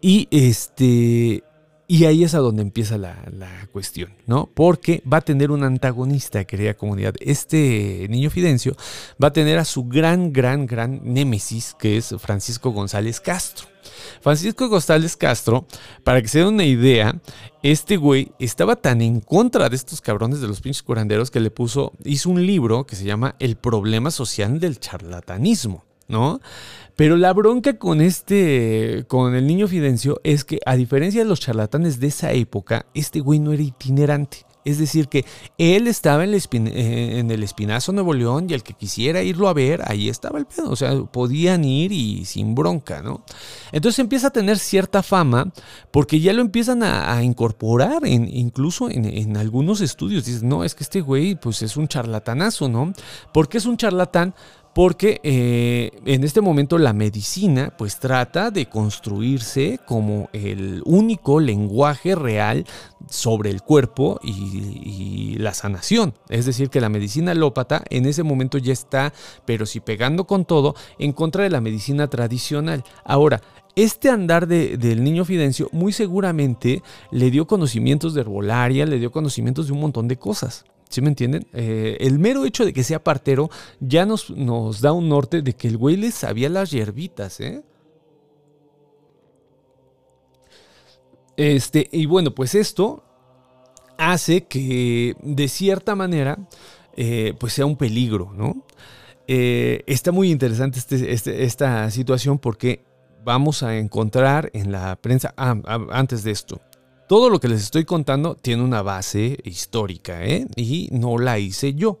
Y y ahí es a donde empieza la cuestión, ¿no? Porque va a tener un antagonista, querida comunidad. Este Niño Fidencio va a tener a su gran némesis, que es Francisco González Castro. Francisco González Castro, para que se den una idea, este güey estaba tan en contra de estos cabrones de los pinches curanderos que hizo un libro que se llama El problema social del charlatanismo, ¿no? Pero la bronca con el Niño Fidencio es que, a diferencia de los charlatanes de esa época, este güey no era itinerante. Es decir, que él estaba en el Espinazo, Nuevo León, y el que quisiera irlo a ver, ahí estaba el pedo. O sea, podían ir y sin bronca, ¿no? Entonces empieza a tener cierta fama porque ya lo empiezan a incorporar, incluso en algunos estudios. Dicen, no, es que este güey pues es un charlatanazo, ¿no? ¿Por qué es un charlatán? Porque en este momento la medicina pues trata de construirse como el único lenguaje real sobre el cuerpo y la sanación. Es decir, que la medicina alópata en ese momento ya está, pero sí pegando con todo, en contra de la medicina tradicional. Ahora, este andar del Niño Fidencio muy seguramente le dio conocimientos de herbolaria, le dio conocimientos de un montón de cosas. ¿Sí me entienden? El mero hecho de que sea partero ya nos da un norte de que el güey le sabía las hierbitas, ¿eh? Y bueno, pues esto hace que de cierta manera pues sea un peligro, ¿no? Está muy interesante esta situación porque vamos a encontrar en la prensa... antes de esto... Todo lo que les estoy contando tiene una base histórica, ¿eh? Y no la hice yo,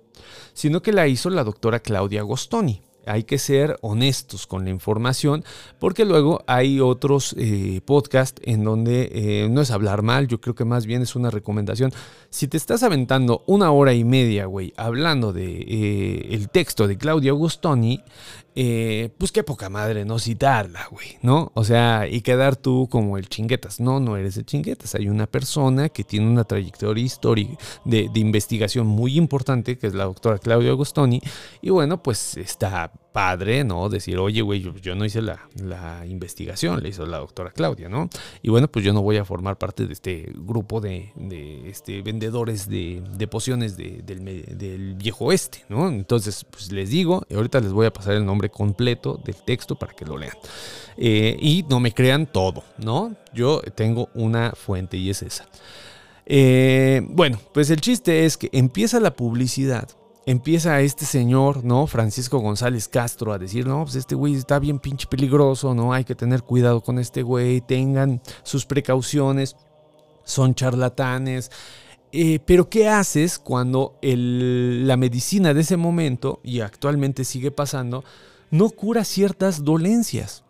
sino que la hizo la doctora Claudia Agostoni. Hay que ser honestos con la información porque luego hay otros podcasts en donde no es hablar mal, yo creo que más bien es una recomendación. Si te estás aventando 1 hora y media, güey, hablando de el texto de Claudia Agostoni, pues qué poca madre no citarla, güey, ¿no? O sea, y quedar tú como el chinguetas. No, no eres el chinguetas. Hay una persona que tiene una trayectoria histórica de investigación muy importante, que es la doctora Claudia Agostoni. Y bueno, pues está padre, ¿no? Decir, oye, güey, yo no hice la investigación, la hizo la doctora Claudia, ¿no? Y bueno, pues yo no voy a formar parte de este grupo de vendedores de pociones del viejo oeste, ¿no? Entonces, pues les digo, ahorita les voy a pasar el nombre completo del texto para que lo lean y no me crean todo, ¿no? Yo tengo una fuente y es esa. Bueno, pues el chiste es que empieza la publicidad, empieza este señor, ¿no? Francisco González Castro a decir, no, pues este güey está bien pinche peligroso, ¿no? Hay que tener cuidado con este güey, tengan sus precauciones, son charlatanes. Pero ¿qué haces cuando la medicina de ese momento, y actualmente sigue pasando, no cura ciertas dolencias?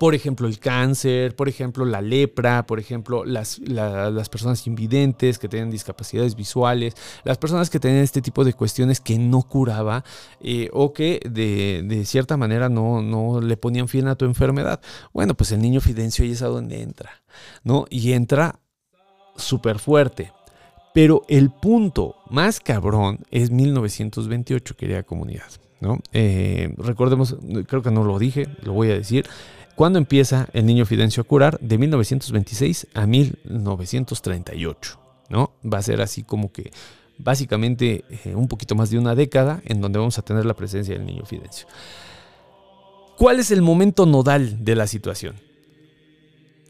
Por ejemplo, el cáncer, por ejemplo, la lepra, por ejemplo, las personas invidentes que tienen discapacidades visuales, las personas que tienen este tipo de cuestiones que no curaba o que de cierta manera no le ponían fin a tu enfermedad. Bueno, pues el Niño Fidencio ahí es a donde entra, ¿no? Y entra súper fuerte. Pero el punto más cabrón es 1928, querida comunidad, ¿no? Recordemos, creo que no lo dije, lo voy a decir. ¿Cuándo empieza el Niño Fidencio a curar? De 1926 a 1938, ¿no? Va a ser así como que básicamente un poquito más de una década en donde vamos a tener la presencia del Niño Fidencio. ¿Cuál es el momento nodal de la situación?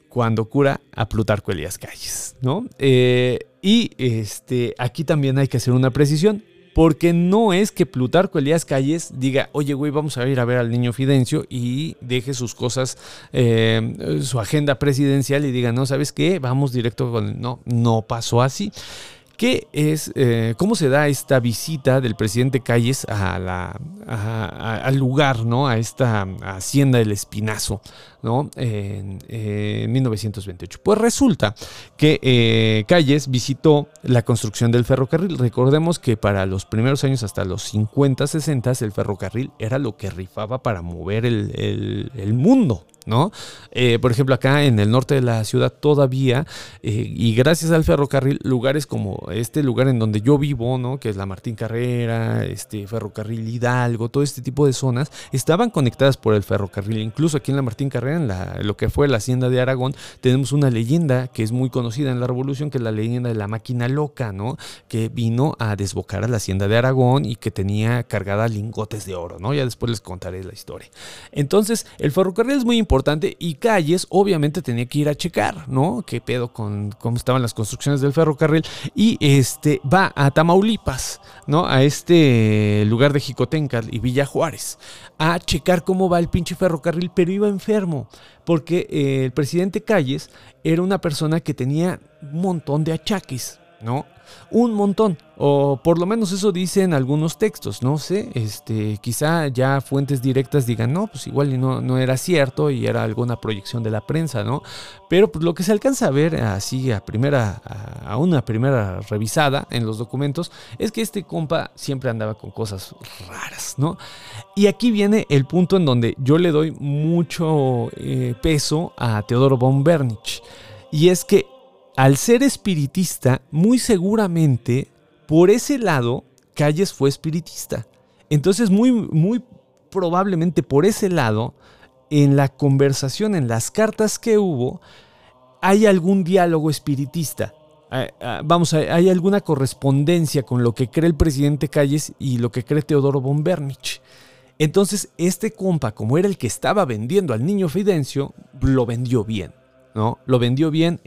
Cuando cura a Plutarco Elías Calles, ¿no? Y aquí también hay que hacer una precisión. Porque no es que Plutarco Elías Calles diga, oye, güey, vamos a ir a ver al Niño Fidencio, y deje sus cosas, su agenda presidencial, y diga, no, ¿sabes qué? Vamos directo con... No, no pasó así. ¿Qué es, cómo se da esta visita del presidente Calles a al lugar, ¿no?, a esta Hacienda del Espinazo, ¿no?, en 1928? Pues resulta que Calles visitó la construcción del ferrocarril. Recordemos que para los primeros años, hasta los 50, 60, el ferrocarril era lo que rifaba para mover el mundo, ¿no? Por ejemplo, acá en el norte de la ciudad todavía, y gracias al ferrocarril, lugares como este lugar en donde yo vivo, ¿no?, que es la Martín Carrera, Ferrocarril Hidalgo, todo este tipo de zonas estaban conectadas por el ferrocarril. Incluso aquí en la Martín Carrera, en lo que fue la Hacienda de Aragón, tenemos una leyenda que es muy conocida en la Revolución, que es la leyenda de la máquina loca, ¿no?, que vino a desbocar a la Hacienda de Aragón y que tenía cargada lingotes de oro, ¿no? Ya después les contaré la historia. Entonces, el ferrocarril es muy importante. Y Calles obviamente tenía que ir a checar, ¿no?, qué pedo con cómo estaban las construcciones del ferrocarril, y va a Tamaulipas, ¿no?, a este lugar de Jicotencal y Villa Juárez, a checar cómo va el pinche ferrocarril, pero iba enfermo, porque el presidente Calles era una persona que tenía un montón de achaques, ¿no?, un montón, o por lo menos eso dicen algunos textos, no sé, quizá ya fuentes directas digan, no, pues igual y no era cierto y era alguna proyección de la prensa, ¿no? Pero pues, lo que se alcanza a ver así a una primera revisada en los documentos es que este compa siempre andaba con cosas raras, ¿no? Y aquí viene el punto en donde yo le doy mucho peso a Teodoro von Bernich, y es que al ser espiritista, muy seguramente por ese lado Calles fue espiritista. Entonces muy probablemente por ese lado, en la conversación, en las cartas que hubo, hay algún diálogo espiritista. Vamos, hay alguna correspondencia con lo que cree el presidente Calles y lo que cree Teodoro von Bernich. Entonces este compa, como era el que estaba vendiendo al Niño Fidencio, lo vendió bien, ¿no? Lo vendió bien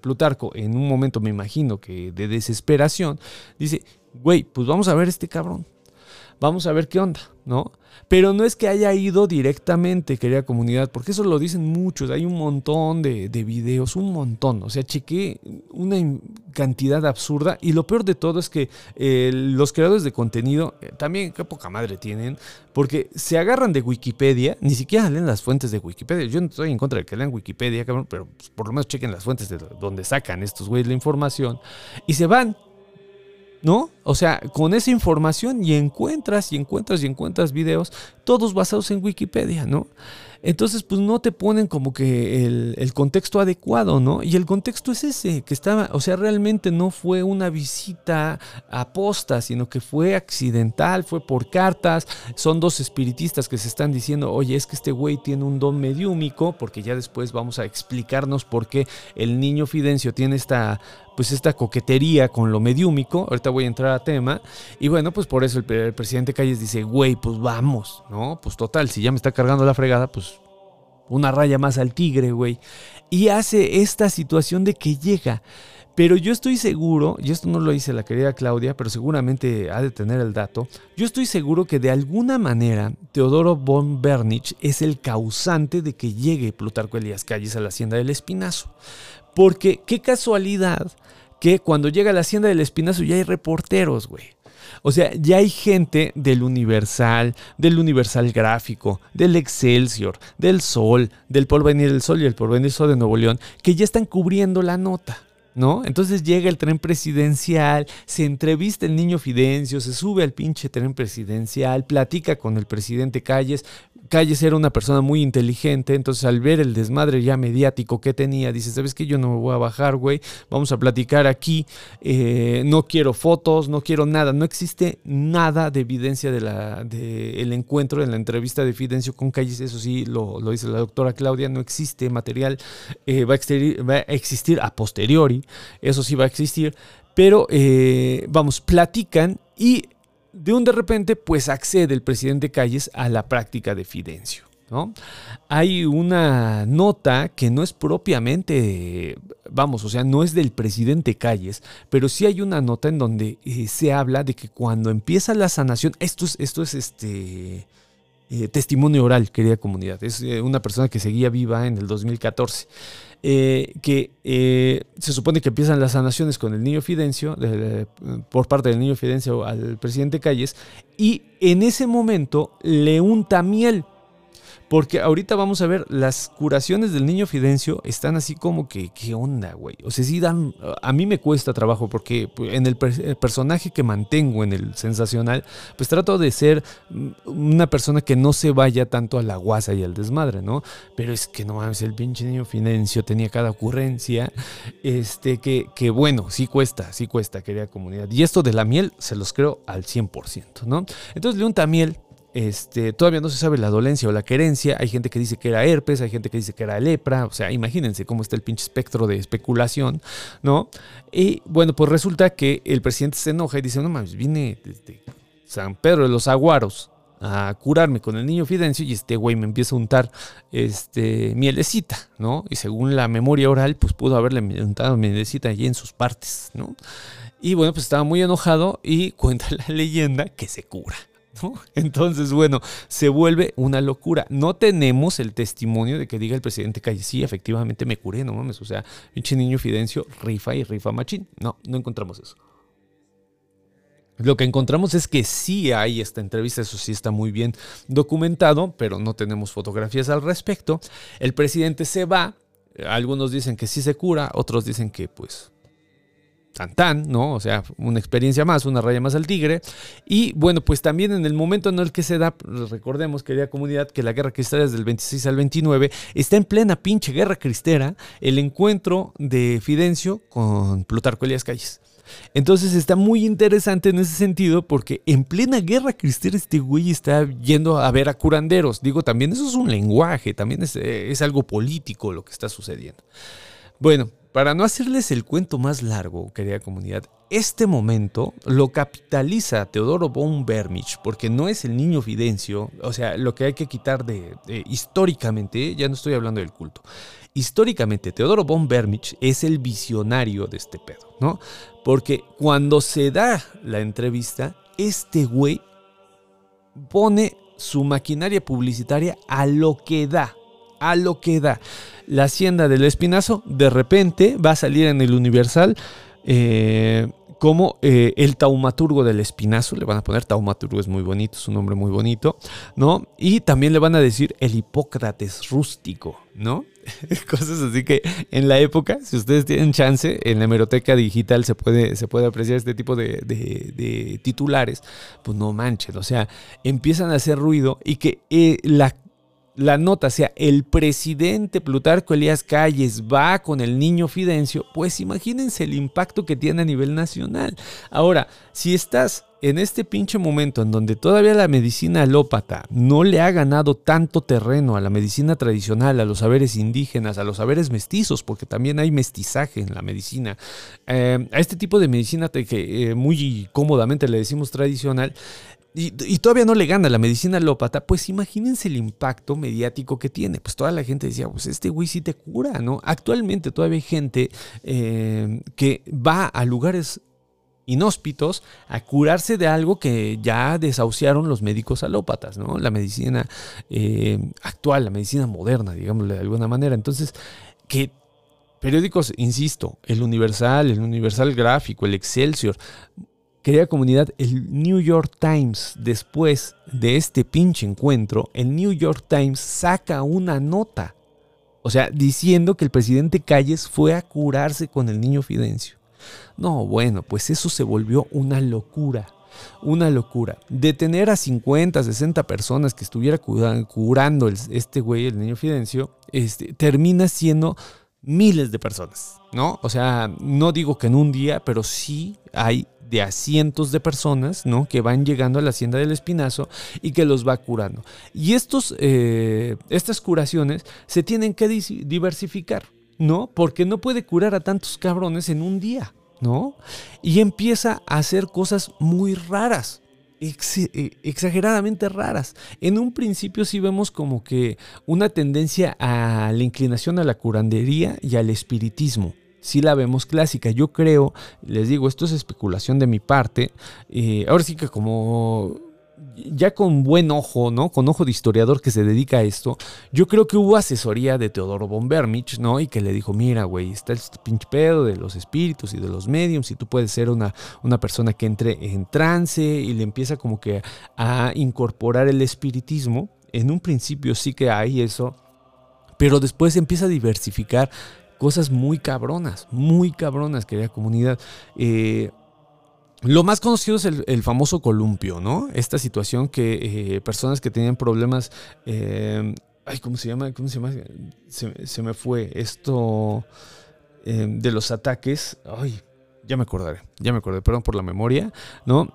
Plutarco. En un momento, me imagino que de desesperación, dice, güey, pues vamos a ver este cabrón, vamos a ver qué onda, ¿no? Pero no es que haya ido directamente, querida comunidad, porque eso lo dicen muchos, hay un montón de videos, un montón, o sea, chequé una cantidad absurda, y lo peor de todo es que los creadores de contenido, también qué poca madre tienen, porque se agarran de Wikipedia, ni siquiera leen las fuentes de Wikipedia. Yo no estoy en contra de que lean Wikipedia, cabrón, pero pues, por lo menos chequen las fuentes de donde sacan estos güeyes la información, y se van, ¿no? O sea, con esa información y encuentras videos, todos basados en Wikipedia, ¿no? Entonces, pues no te ponen como que el contexto adecuado, ¿no? Y el contexto es ese, que estaba, o sea, realmente no fue una visita aposta, sino que fue accidental, fue por cartas. Son dos espiritistas que se están diciendo, oye, es que este güey tiene un don mediúmico, porque ya después vamos a explicarnos por qué el Niño Fidencio tiene esta coquetería con lo mediúmico. Ahorita voy a entrar a tema. Y bueno, pues por eso el presidente Calles dice, güey, pues vamos, ¿no? Pues total, si ya me está cargando la fregada, pues una raya más al tigre, güey. Y hace esta situación de que llega. Pero yo estoy seguro, y esto no lo dice la querida Claudia, pero seguramente ha de tener el dato, yo estoy seguro que de alguna manera Teodoro von Bernich es el causante de que llegue Plutarco Elías Calles a la Hacienda del Espinazo. Porque qué casualidad que cuando llega a la Hacienda del Espinazo ya hay reporteros, güey. O sea, ya hay gente del Universal Gráfico, del Excelsior, del Sol, del Porvenir del Sol y el Porvenir Sol de Nuevo León, que ya están cubriendo la nota, ¿no? Entonces llega el tren presidencial, se entrevista el Niño Fidencio, se sube al pinche tren presidencial, platica con el presidente Calles. Calles era una persona muy inteligente, entonces al ver el desmadre ya mediático que tenía, dice, ¿sabes qué? Yo no me voy a bajar, güey, vamos a platicar aquí, no quiero fotos, no quiero nada, no existe nada de evidencia del encuentro, en la entrevista de Fidencio con Calles, eso sí, lo dice la doctora Claudia, no existe material, va a existir a posteriori, eso sí va a existir, pero vamos, platican y de repente, pues accede el presidente Calles a la práctica de Fidencio, ¿no? Hay una nota que no es propiamente, vamos, o sea, no es del presidente Calles, pero sí hay una nota en donde se habla de que cuando empieza la sanación, esto es testimonio oral, querida comunidad, es una persona que seguía viva en el 2014, que se supone que empiezan las sanaciones con el Niño Fidencio, por parte del Niño Fidencio al presidente Calles, y en ese momento le unta miel. Porque ahorita vamos a ver, las curaciones del Niño Fidencio están así como que, ¿qué onda, güey? O sea, sí dan, a mí me cuesta trabajo porque en el personaje que mantengo en el Sensacional, pues trato de ser una persona que no se vaya tanto a la guasa y al desmadre, ¿no? Pero es que no mames, el pinche Niño Fidencio tenía cada ocurrencia, que bueno, sí cuesta, querida comunidad. Y esto de la miel se los creo al 100%, ¿no? Entonces le unta miel. Todavía no se sabe la dolencia o la querencia. Hay gente que dice que era herpes, hay gente que dice que era lepra. O sea, imagínense cómo está el pinche espectro de especulación, ¿no? Y bueno, pues resulta que el presidente se enoja y dice: no mames, vine desde San Pedro de los Aguaros a curarme con el Niño Fidencio y este güey me empieza a untar mielecita, ¿no? Y según la memoria oral, pues pudo haberle untado mielecita allí en sus partes, ¿no? Y bueno, pues estaba muy enojado y cuenta la leyenda que se cura, ¿no? Entonces, bueno, se vuelve una locura. No tenemos el testimonio de que diga el presidente Calles, sí, efectivamente me curé, no mames, o sea, pinche Niño Fidencio rifa y rifa machín. No, no encontramos eso. Lo que encontramos es que sí hay esta entrevista, eso sí está muy bien documentado, pero no tenemos fotografías al respecto. El presidente se va, algunos dicen que sí se cura, otros dicen que pues... tan tan, ¿no? O sea, una experiencia más, una raya más al tigre. Y bueno, pues también en el momento en el que se da, recordemos, querida comunidad, que la guerra cristera es del 26 al 29, está en plena pinche guerra cristera el encuentro de Fidencio con Plutarco Elías Calles. Entonces está muy interesante en ese sentido porque en plena guerra cristera este güey está yendo a ver a curanderos. Digo, también eso es un lenguaje, también es algo político lo que está sucediendo. Bueno, para no hacerles el cuento más largo, querida comunidad, este momento lo capitaliza Teodoro von Bernich, porque no es el Niño Fidencio, o sea, lo que hay que quitar de históricamente, ya no estoy hablando del culto, históricamente Teodoro von Bernich es el visionario de este pedo, ¿no? Porque cuando se da la entrevista, este güey pone su maquinaria publicitaria a lo que da. A lo que da. La Hacienda del Espinazo de repente va a salir en el Universal como el taumaturgo del Espinazo. Le van a poner taumaturgo, es muy bonito, es un nombre muy bonito, ¿no? Y también le van a decir el Hipócrates rústico, ¿no? Cosas así que en la época, si ustedes tienen chance, en la hemeroteca digital se puede apreciar este tipo de titulares. Pues no manchen, o sea, empiezan a hacer ruido y que la nota, o sea, el presidente Plutarco Elías Calles va con el Niño Fidencio, pues imagínense el impacto que tiene a nivel nacional. Ahora, si estás en este pinche momento en donde todavía la medicina alópata no le ha ganado tanto terreno a la medicina tradicional, a los saberes indígenas, a los saberes mestizos, porque también hay mestizaje en la medicina, a este tipo de medicina que muy cómodamente le decimos tradicional, y todavía no le gana la medicina alópata, pues imagínense el impacto mediático que tiene. Pues toda la gente decía, pues este güey sí te cura, ¿no? Actualmente todavía hay gente que va a lugares inhóspitos a curarse de algo que ya desahuciaron los médicos alópatas, ¿no? La medicina actual, la medicina moderna, digámosle de alguna manera. Entonces, que periódicos, insisto, el Universal Gráfico, el Excelsior... Querida comunidad, el New York Times, después de este pinche encuentro, el New York Times saca una nota, o sea, diciendo que el presidente Calles fue a curarse con el Niño Fidencio. No, bueno, pues eso se volvió una locura. Una locura. Detener a 50, 60 personas que estuviera curando este güey, el Niño Fidencio, termina siendo... miles de personas, ¿no? O sea, no digo que en un día, pero sí hay de a cientos de personas, ¿no? Que van llegando a la Hacienda del Espinazo y que los va curando. Y estas curaciones se tienen que diversificar, ¿no? Porque no puede curar a tantos cabrones en un día, ¿no? Y empieza a hacer cosas muy raras. exageradamente raras. En un principio sí vemos como que una tendencia a la inclinación a la curandería y al espiritismo. Sí la vemos clásica. Yo creo, les digo, esto es especulación de mi parte. Ahora sí que como ya con buen ojo, ¿no? Con ojo de historiador que se dedica a esto, yo creo que hubo asesoría de Teodoro von Bernich, ¿no? Y que le dijo, mira, güey, está este pinche pedo de los espíritus y de los mediums, y tú puedes ser una persona que entre en trance, y le empieza como que a incorporar el espiritismo. En un principio sí que hay eso, pero después empieza a diversificar cosas muy cabronas que la comunidad... Lo más conocido es el famoso columpio, ¿no? Esta situación que personas que tenían problemas... ¿Cómo se llama? Se me fue esto de los ataques. Ay, ya me acordaré, perdón por la memoria, ¿no?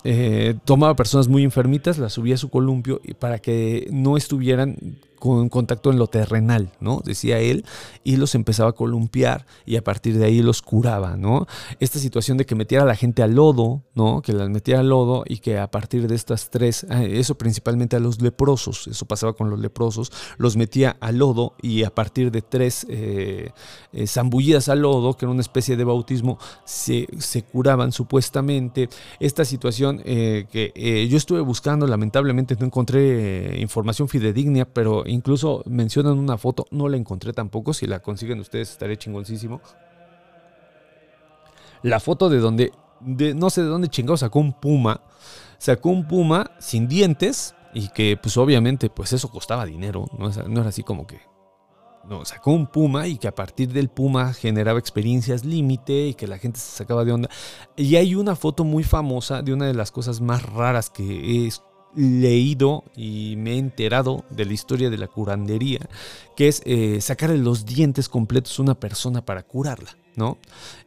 Tomaba personas muy enfermitas, las subía a su columpio para que no estuvieran con contacto en lo terrenal, ¿no? Decía él, y los empezaba a columpiar y a partir de ahí los curaba, ¿no? Esta situación de que metiera a la gente al lodo, ¿no? Que las metiera al lodo y que a partir de estas tres, eso principalmente a los leprosos, eso pasaba con los leprosos, los metía al lodo y a partir de tres zambullidas al lodo, que era una especie de bautismo, se curaban supuestamente. Esta situación que yo estuve buscando, lamentablemente no encontré información fidedigna, pero incluso mencionan una foto, no la encontré tampoco, si la consiguen ustedes estaré chingoncísimo. La foto de donde, no sé de dónde chingado sacó un puma sin dientes y que pues obviamente pues eso costaba dinero, no era así como que... No, sacó un puma y que a partir del puma generaba experiencias límite y que la gente se sacaba de onda. Y hay una foto muy famosa de una de las cosas más raras que es... leído y me he enterado de la historia de la curandería, que es sacarle los dientes completos a una persona para curarla, ¿no?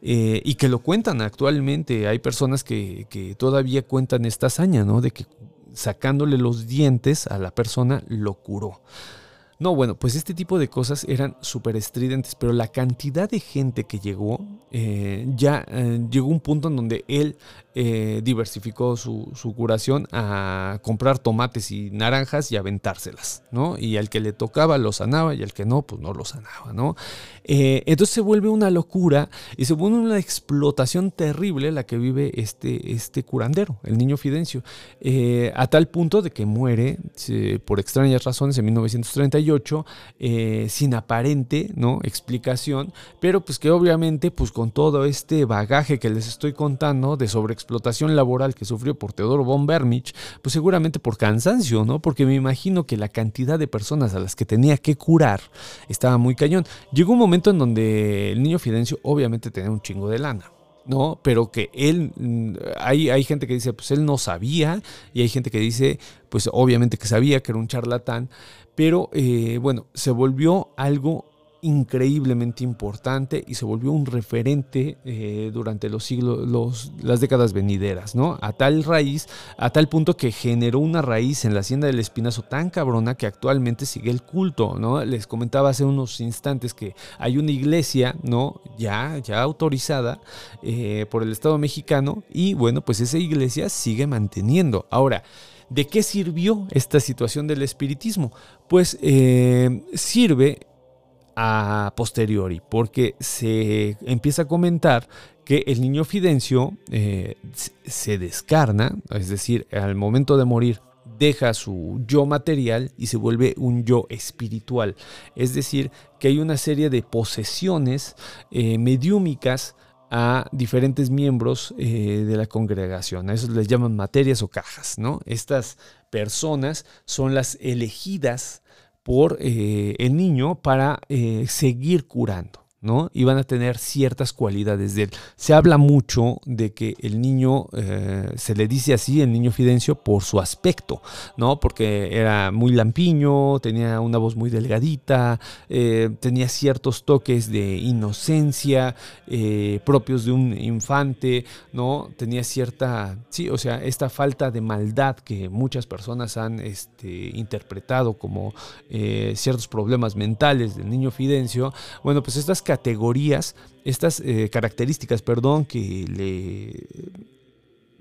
Y que lo cuentan actualmente, hay personas que todavía cuentan esta hazaña, ¿no? De que sacándole los dientes a la persona lo curó. No, bueno, pues este tipo de cosas eran súper estridentes, pero la cantidad de gente que llegó, llegó un punto en donde él diversificó su curación a comprar tomates y naranjas y aventárselas, ¿no? Y al que le tocaba lo sanaba y al que no, pues no lo sanaba, ¿no? Entonces se vuelve una locura y se vuelve una explotación terrible la que vive este curandero, el Niño Fidencio, a tal punto de que muere por extrañas razones en 1938, sin aparente, ¿no?, explicación, pero pues que obviamente pues con todo este bagaje que les estoy contando de sobreexplotación laboral que sufrió por Teodoro von Bernich, pues seguramente por cansancio, ¿no? Porque me imagino que la cantidad de personas a las que tenía que curar estaba muy cañón. Llegó un momento en donde el Niño Fidencio obviamente tenía un chingo de lana, ¿no? Pero que él, hay gente que dice, pues él no sabía, y hay gente que dice, pues obviamente que sabía, que era un charlatán, pero bueno, se volvió algo increíblemente importante y se volvió un referente durante los siglos, las décadas venideras, ¿no? A tal punto que generó una raíz en la Hacienda del Espinazo tan cabrona que actualmente sigue el culto, ¿no? Les comentaba hace unos instantes que hay una iglesia, ¿no? Ya autorizada por el Estado mexicano y bueno, pues esa iglesia sigue manteniendo. Ahora, ¿de qué sirvió esta situación del espiritismo? Pues sirve a posteriori, porque se empieza a comentar que el Niño Fidencio se descarna, es decir, al momento de morir deja su yo material y se vuelve un yo espiritual, es decir, que hay una serie de posesiones mediúmicas a diferentes miembros de la congregación. A eso les llaman materias o cajas, ¿no? Estas personas son las elegidas por el niño para seguir curando, ¿no? Y van a tener ciertas cualidades de él. Se habla mucho de que el niño, se le dice así, el Niño Fidencio, por su aspecto, ¿no? Porque era muy lampiño, tenía una voz muy delgadita, tenía ciertos toques de inocencia propios de un infante, ¿no? Tenía cierta, sí, o sea, esta falta de maldad que muchas personas han interpretado como ciertos problemas mentales del Niño Fidencio. Bueno, pues estas categorías, estas características, perdón, que le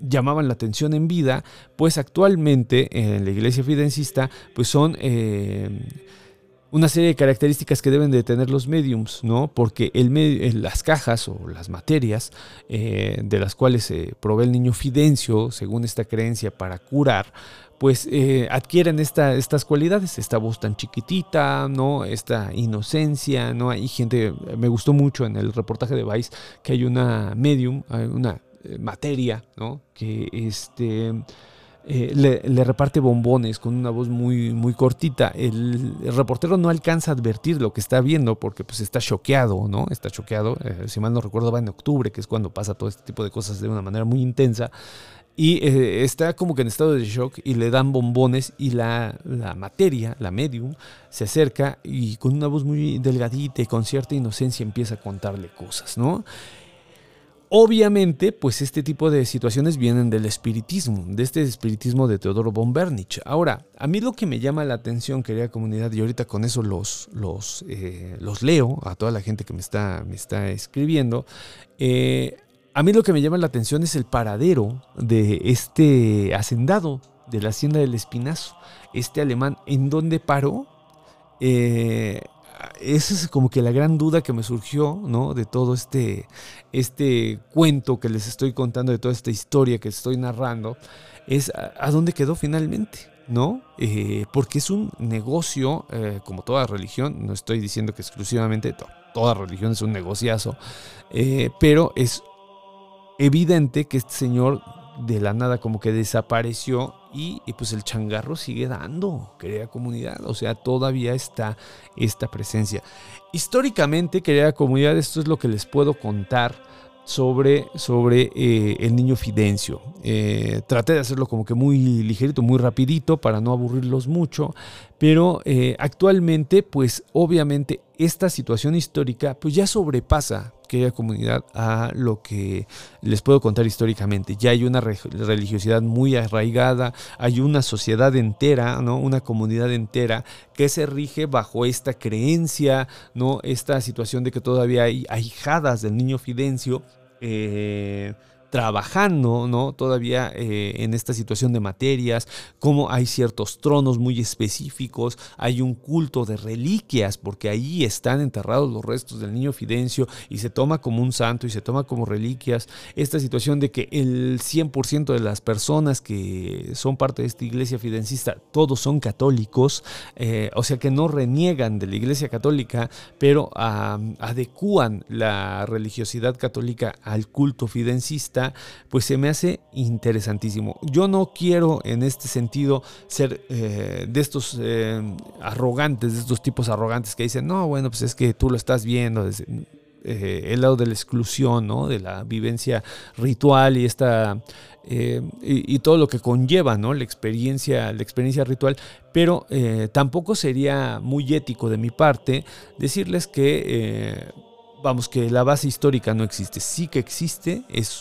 llamaban la atención en vida, pues actualmente en la iglesia fidencista pues son una serie de características que deben de tener los médiums, ¿no? Porque las cajas o las materias de las cuales se provee el niño Fidencio, según esta creencia, para curar, pues adquieren estas cualidades, esta voz tan chiquitita, ¿no? Esta inocencia, ¿no? Hay gente, me gustó mucho en el reportaje de Vice que hay una medium, una materia, ¿no? Que le reparte bombones con una voz muy, muy cortita. El reportero no alcanza a advertir lo que está viendo porque pues está choqueado, ¿no? Está choqueado, si mal no recuerdo va en octubre, que es cuando pasa todo este tipo de cosas de una manera muy intensa. Y está como que en estado de shock y le dan bombones y la materia, la medium, se acerca y con una voz muy delgadita y con cierta inocencia empieza a contarle cosas, ¿no? Obviamente, pues este tipo de situaciones vienen del espiritismo, de este espiritismo de Teodoro von Bernich. Ahora, a mí lo que me llama la atención, querida comunidad, y ahorita con eso los leo a toda la gente que me está escribiendo, a mí lo que me llama la atención es el paradero de este hacendado de la Hacienda del Espinazo, este alemán, en donde paró. Esa es como que la gran duda que me surgió, ¿no? De todo este cuento que les estoy contando, de toda esta historia que estoy narrando, es a dónde quedó finalmente, ¿no? Porque es un negocio, como toda religión, no estoy diciendo que exclusivamente toda religión es un negociazo, pero es evidente que este señor de la nada como que desapareció y pues el changarro sigue dando, querida comunidad, o sea, todavía está esta presencia. Históricamente, querida comunidad, esto es lo que les puedo contar sobre el niño Fidencio. Traté de hacerlo como que muy ligerito, muy rapidito, para no aburrirlos mucho, pero actualmente, pues obviamente esta situación histórica pues ya sobrepasa, querida comunidad, a lo que les puedo contar históricamente. Ya hay una religiosidad muy arraigada, hay una sociedad entera, ¿no? Una comunidad entera que se rige bajo esta creencia, ¿no? Esta situación de que todavía hay ahijadas del niño Fidencio trabajando, ¿no? Todavía en esta situación de materias, como hay ciertos tronos muy específicos, hay un culto de reliquias, porque ahí están enterrados los restos del niño Fidencio y se toma como un santo y se toma como reliquias. Esta situación de que el 100% de las personas que son parte de esta iglesia fidencista, todos son católicos, o sea que no reniegan de la iglesia católica, pero adecúan la religiosidad católica al culto fidencista, pues se me hace interesantísimo. Yo no quiero en este sentido ser de estos arrogantes, de estos tipos arrogantes que dicen, no, bueno, pues es que tú lo estás viendo desde el lado de la exclusión, ¿no? De la vivencia ritual y esta y todo lo que conlleva, ¿no? La experiencia ritual, pero tampoco sería muy ético de mi parte decirles que vamos, que la base histórica no existe. Sí que existe, es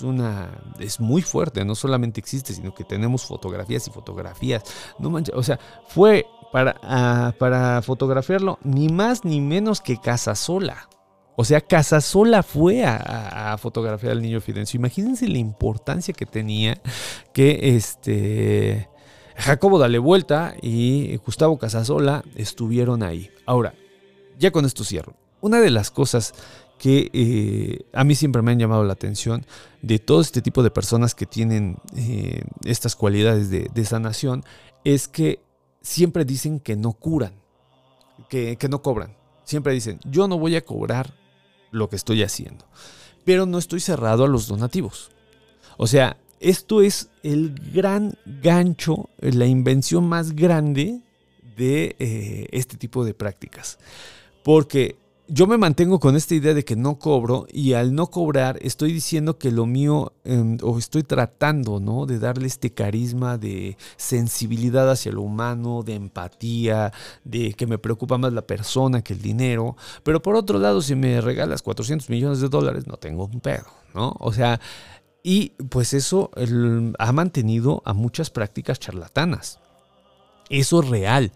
muy fuerte, no solamente existe, sino que tenemos fotografías y fotografías. No manches, o sea, fue para fotografiarlo ni más ni menos que Casasola. O sea, Casasola fue a fotografiar al niño Fidencio. Imagínense la importancia que tenía que Jacobo Dalevuelta y Gustavo Casasola estuvieron ahí. Ahora, ya con esto cierro. Una de las cosas que a mí siempre me han llamado la atención de todo este tipo de personas que tienen estas cualidades de sanación es que siempre dicen que no curan, que no cobran. Siempre dicen, yo no voy a cobrar lo que estoy haciendo, pero no estoy cerrado a los donativos. O sea, esto es el gran gancho, la invención más grande de este tipo de prácticas. Porque yo me mantengo con esta idea de que no cobro, y al no cobrar estoy diciendo que lo mío, o estoy tratando, ¿no? De darle este carisma de sensibilidad hacia lo humano, de empatía, de que me preocupa más la persona que el dinero. Pero por otro lado, si me regalas $400 millones, no tengo un pedo, ¿no? O sea, y pues eso ha mantenido a muchas prácticas charlatanas. Eso es real.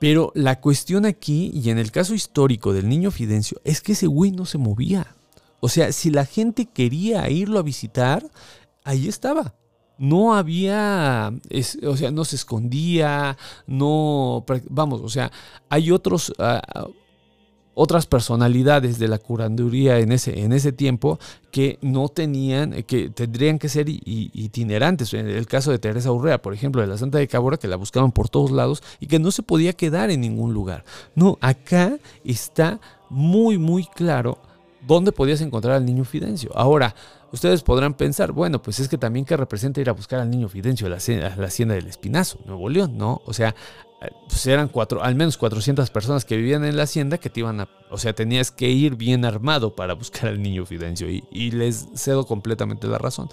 Pero la cuestión aquí, y en el caso histórico del niño Fidencio, es que ese güey no se movía. O sea, si la gente quería irlo a visitar, ahí estaba, no había, o sea, no se escondía, no, vamos, o sea, hay otros... otras personalidades de la curanduría en ese tiempo que no tenían, que tendrían que ser itinerantes. En el caso de Teresa Urrea, por ejemplo, de la Santa de Cabora, que la buscaban por todos lados y que no se podía quedar en ningún lugar. No, acá está muy, muy claro dónde podías encontrar al Niño Fidencio. Ahora, ustedes podrán pensar, bueno, pues es que también que representa ir a buscar al Niño Fidencio a la Hacienda del Espinazo, Nuevo León, ¿no? O sea, pues eran al menos 400 personas que vivían en la hacienda que te iban a... O sea, tenías que ir bien armado para buscar al Niño Fidencio, y les cedo completamente la razón.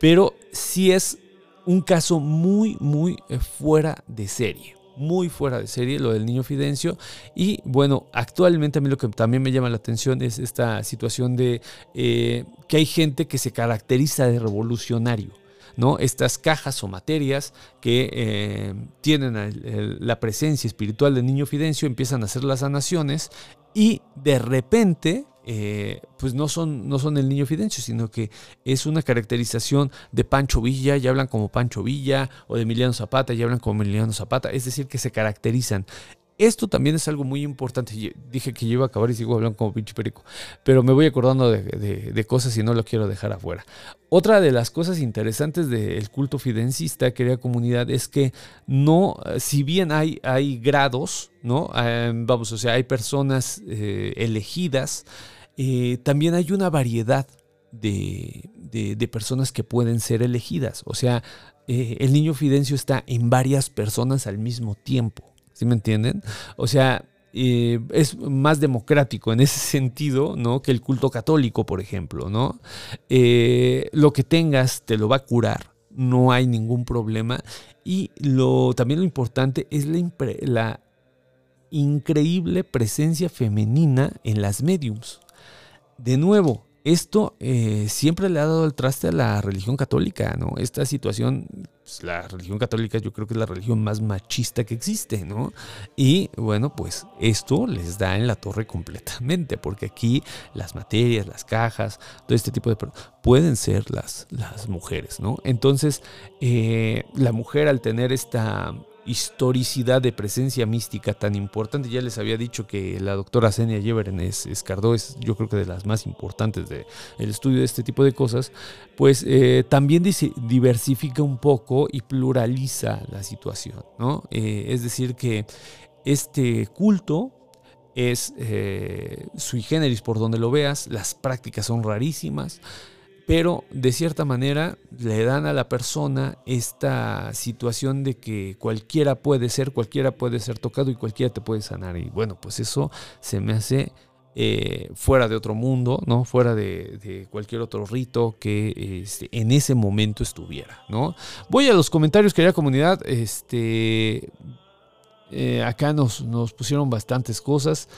Pero sí es un caso muy, muy fuera de serie. Muy fuera de serie lo del Niño Fidencio. Y bueno, actualmente a mí lo que también me llama la atención es esta situación de que hay gente que se caracteriza de revolucionario, ¿no? Estas cajas o materias que tienen la presencia espiritual del Niño Fidencio empiezan a hacer las sanaciones y de repente pues no son el Niño Fidencio, sino que es una caracterización de Pancho Villa, ya hablan como Pancho Villa, o de Emiliano Zapata, ya hablan como Emiliano Zapata, es decir, que se caracterizan. Esto también es algo muy importante. Dije que yo iba a acabar y sigo hablando como pinche perico, pero me voy acordando de cosas y no lo quiero dejar afuera. Otra de las cosas interesantes del culto fidencista, querida comunidad, es que no, si bien hay grados, ¿no? Vamos, o sea, hay personas elegidas, también hay una variedad de personas que pueden ser elegidas. O sea, el Niño Fidencio está en varias personas al mismo tiempo. ¿Sí me entienden? O sea, es más democrático en ese sentido, ¿no? Que el culto católico, por ejemplo, ¿no? Lo que tengas te lo va a curar, no hay ningún problema. Y también lo importante es la increíble presencia femenina en las médiums. De nuevo, esto siempre le ha dado el traste a la religión católica, ¿no? Esta situación, pues, la religión católica yo creo que es la religión más machista que existe, ¿no? Y bueno, pues esto les da en la torre completamente, porque aquí las materias, las cajas, todo este tipo de personas pueden ser las mujeres, ¿no? Entonces, la mujer, al tener esta historicidad de presencia mística tan importante, ya les había dicho que la doctora Xenia Yeveren Escardó es, yo creo que, de las más importantes del estudio de este tipo de cosas, pues también diversifica un poco y pluraliza la situación, ¿no? Es decir, que este culto es sui generis por donde lo veas, las prácticas son rarísimas, pero de cierta manera le dan a la persona esta situación de que cualquiera puede ser tocado y cualquiera te puede sanar. Y bueno, pues eso se me hace fuera de otro mundo, ¿no? Fuera de cualquier otro rito que en ese momento estuviera, ¿no? Voy a los comentarios, querida comunidad. Acá nos pusieron bastantes cosas.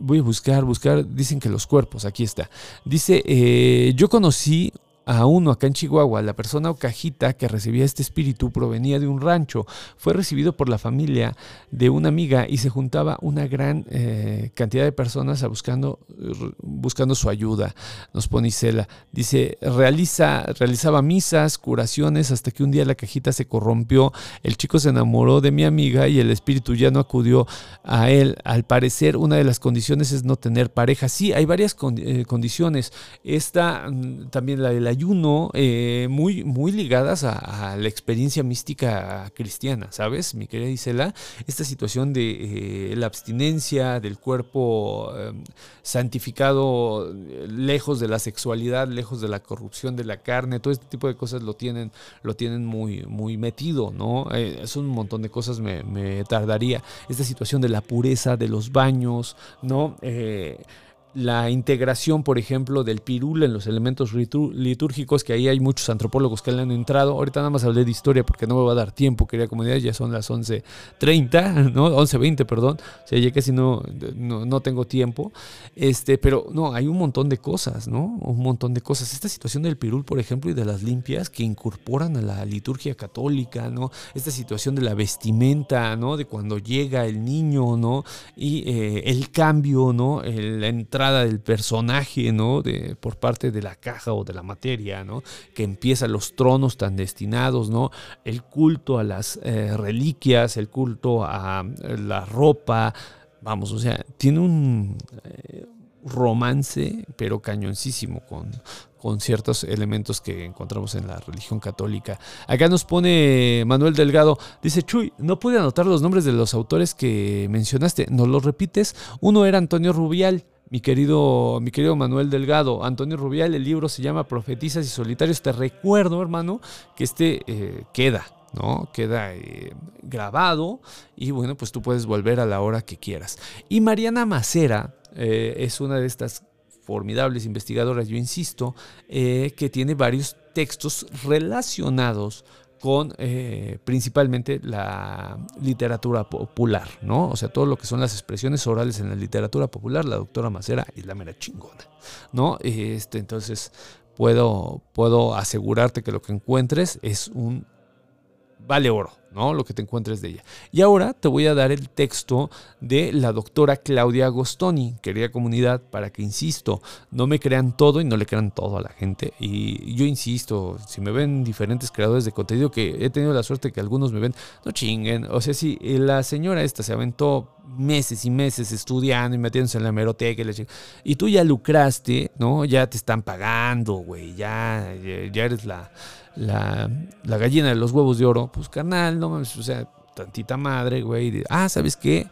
Voy a buscar, dicen que los cuerpos, aquí está, dice, yo conocí a uno acá en Chihuahua, la persona o cajita que recibía este espíritu provenía de un rancho, fue recibido por la familia de una amiga y se juntaba una gran cantidad de personas buscando su ayuda, nos pone Isela, dice, realizaba misas, curaciones, hasta que un día la cajita se corrompió, el chico se enamoró de mi amiga y el espíritu ya no acudió a él, al parecer una de las condiciones es no tener pareja. Sí, hay varias condiciones, esta también, la de la ayuno, muy, muy ligadas a la experiencia mística cristiana, ¿sabes? Mi querida Isela, esta situación de la abstinencia del cuerpo santificado, lejos de la sexualidad, lejos de la corrupción de la carne, todo este tipo de cosas lo tienen muy, muy metido, ¿no? Es un montón de cosas, me tardaría. Esta situación de la pureza, de los baños, ¿no? La integración, por ejemplo, del pirul en los elementos litúrgicos, que ahí hay muchos antropólogos que le han entrado. Ahorita nada más hablé de historia porque no me va a dar tiempo, querida comunidad, ya son las 11:30, ¿no? 11:20, perdón. O sea, ya casi no tengo tiempo. Pero no, hay un montón de cosas, ¿no? Un montón de cosas. Esta situación del pirul, por ejemplo, y de las limpias que incorporan a la liturgia católica, ¿no? Esta situación de la vestimenta, ¿no? De cuando llega el niño, ¿no? Y el cambio, ¿no? La entrada entrada del personaje, ¿no? Por parte de la caja o de la materia, ¿no? Que empieza los tronos tan destinados, ¿no? El culto a las reliquias, el culto a la ropa, vamos, o sea, tiene un romance, pero cañoncísimo con ciertos elementos que encontramos en la religión católica. Acá nos pone Manuel Delgado, dice: Chuy, no pude anotar los nombres de los autores que mencionaste, ¿nos los repites? Uno era Antonio Rubial, mi querido Manuel Delgado, Antonio Rubial, el libro se llama Profetizas y Solitarios. Te recuerdo, hermano, que este queda, ¿no? Queda grabado y bueno, pues tú puedes volver a la hora que quieras. Y Mariana Macera es una de estas formidables investigadoras, yo insisto, que tiene varios textos relacionados con principalmente la literatura popular, ¿no? O sea, todo lo que son las expresiones orales en la literatura popular, la doctora Macera es la mera chingona, ¿no? Entonces puedo asegurarte que lo que encuentres es un vale oro, ¿no? Lo que te encuentres de ella. Y ahora te voy a dar el texto de la doctora Claudia Agostoni, querida comunidad, para que, insisto, no me crean todo y no le crean todo a la gente. Y yo insisto, si me ven diferentes creadores de contenido, que he tenido la suerte que algunos me ven, no chinguen. O sea, si la señora esta se aventó meses y meses estudiando y metiéndose en la hemeroteca y tú ya lucraste, ¿no? Ya te están pagando, güey, ya eres la gallina de los huevos de oro, pues carnal, no mames, o sea, tantita madre, güey. Ah, ¿sabes qué?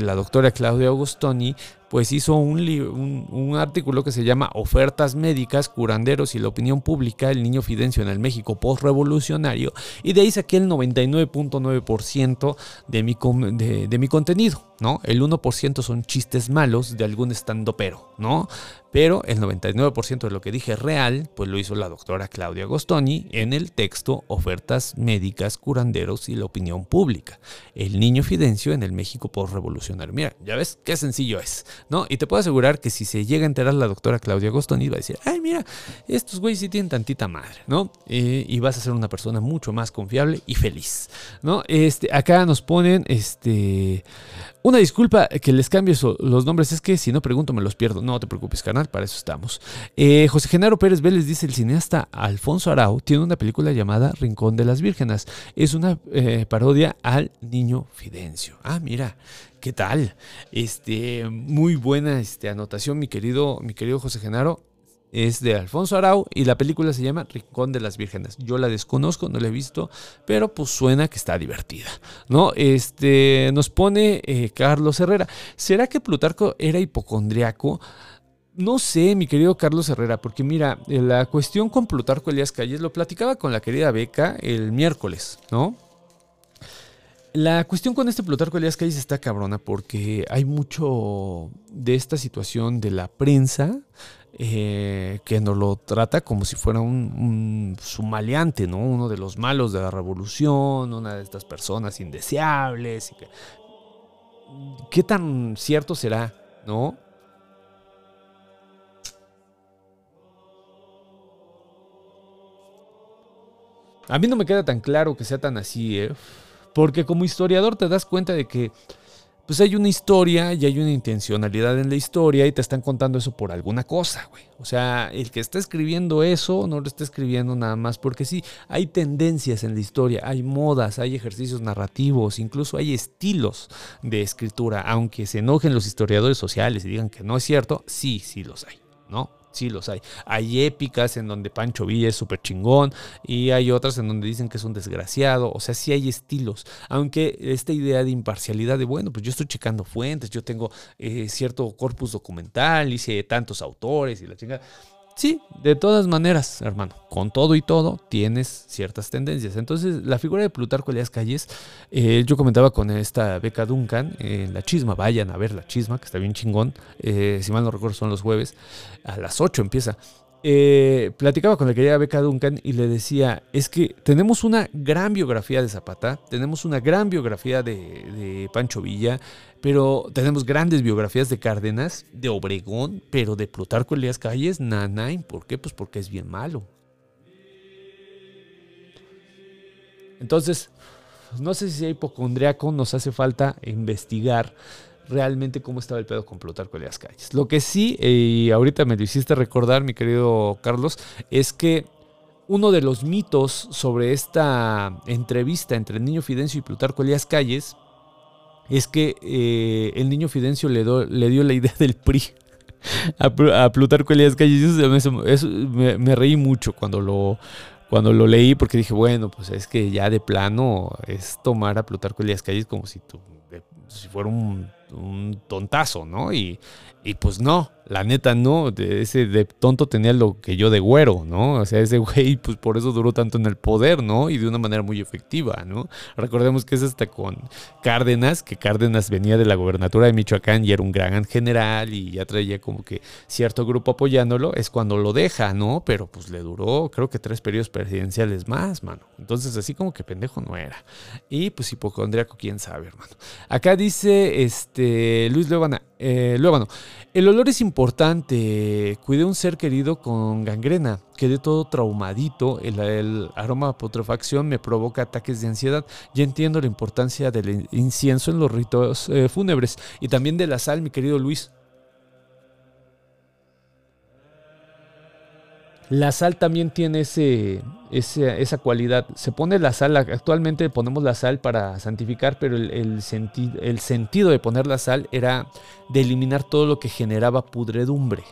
La doctora Claudia Agostoni pues hizo un artículo que se llama Ofertas médicas, curanderos y la opinión pública, el niño Fidencio en el México postrevolucionario, y de ahí saqué el 99.9% de mi contenido, ¿no? El 1% son chistes malos de algún estandopero, ¿no? Pero el 99% de lo que dije real, pues lo hizo la doctora Claudia Agostoni en el texto Ofertas médicas, curanderos y la opinión pública, el niño Fidencio en el México postrevolucionario. Mira, ya ves qué sencillo es, ¿no? Y te puedo asegurar que si se llega a enterar la doctora Claudia Agostoni, va a decir: ay, mira, estos güeyes sí tienen tantita madre, ¿no? Y vas a ser una persona mucho más confiable y feliz, ¿no? Acá nos ponen, una disculpa que les cambie los nombres, es que si no pregunto me los pierdo. No te preocupes, carnal, para eso estamos. José Genaro Pérez Vélez dice: el cineasta Alfonso Arau tiene una película llamada Rincón de las Vírgenes. Es una parodia al niño Fidencio. Ah, mira, ¿qué tal? Muy buena anotación, mi querido José Genaro. Es de Alfonso Arau y la película se llama Rincón de las Vírgenes. Yo la desconozco, no la he visto, pero pues suena que está divertida, ¿no? Nos pone Carlos Herrera: ¿será que Plutarco era hipocondriaco? No sé, mi querido Carlos Herrera, porque mira, la cuestión con Plutarco Elías Calles, lo platicaba con la querida Beca el miércoles, ¿no? La cuestión con este Plutarco Elías Calles está cabrona, porque hay mucho de esta situación de la prensa que nos lo trata como si fuera un sumaleante, ¿no? Uno de los malos de la revolución, una de estas personas indeseables. ¿Qué tan cierto será, no? A mí no me queda tan claro que sea tan así, porque como historiador te das cuenta de que pues hay una historia y hay una intencionalidad en la historia y te están contando eso por alguna cosa, güey. O sea, el que está escribiendo eso no lo está escribiendo nada más porque sí. Hay tendencias en la historia, hay modas, hay ejercicios narrativos, incluso hay estilos de escritura. Aunque se enojen los historiadores sociales y digan que no es cierto, sí, sí los hay, ¿no? Sí los hay. Hay épicas en donde Pancho Villa es súper chingón y hay otras en donde dicen que es un desgraciado. O sea, sí hay estilos. Aunque esta idea de imparcialidad de, bueno, pues yo estoy checando fuentes, yo tengo cierto corpus documental, hice tantos autores y la chingada. Sí, de todas maneras, hermano, con todo y todo tienes ciertas tendencias. Entonces, la figura de Plutarco Elías Calles, yo comentaba con esta Beca Duncan, La Chisma, vayan a ver La Chisma, que está bien chingón, si mal no recuerdo son los jueves, a las 8 empieza. Platicaba con la querida Beca Duncan y le decía: es que tenemos una gran biografía de Zapata, tenemos una gran biografía de Pancho Villa, pero tenemos grandes biografías de Cárdenas, de Obregón, pero de Plutarco Elías Calles, nanay. ¿Por qué? Pues porque es bien malo. Entonces, no sé si sea hipocondriaco, nos hace falta investigar realmente cómo estaba el pedo con Plutarco Elías Calles. Lo que sí, y ahorita me lo hiciste recordar, mi querido Carlos, es que uno de los mitos sobre esta entrevista entre el Niño Fidencio y Plutarco Elías Calles es que el Niño Fidencio le dio la idea del PRI a Plutarco Elías Calles. Eso me reí mucho cuando lo leí, porque dije, bueno, pues es que ya de plano es tomar a Plutarco Elías Calles como si fuera un tontazo, ¿no? Y pues no, la neta no, ese de tonto tenía lo que yo de güero, ¿no? O sea, ese güey, pues por eso duró tanto en el poder, ¿no? Y de una manera muy efectiva, ¿no? Recordemos que es hasta con Cárdenas, que Cárdenas venía de la gobernatura de Michoacán y era un gran general y ya traía como que cierto grupo apoyándolo, es cuando lo deja, ¿no? Pero pues le duró, creo que 3 periodos presidenciales más, mano. Entonces, así como que pendejo no era. Y pues hipocondríaco, quién sabe, hermano. Acá dice, Luis Luevana, el olor es importante. Cuidé un ser querido con gangrena. Quedé todo traumadito. El aroma a putrefacción me provoca ataques de ansiedad. Ya entiendo la importancia del incienso en los ritos fúnebres y también de la sal, mi querido Luis. La sal también tiene esa cualidad. Se pone la sal, actualmente ponemos la sal para santificar, pero el sentido de poner la sal era de eliminar todo lo que generaba pudredumbre.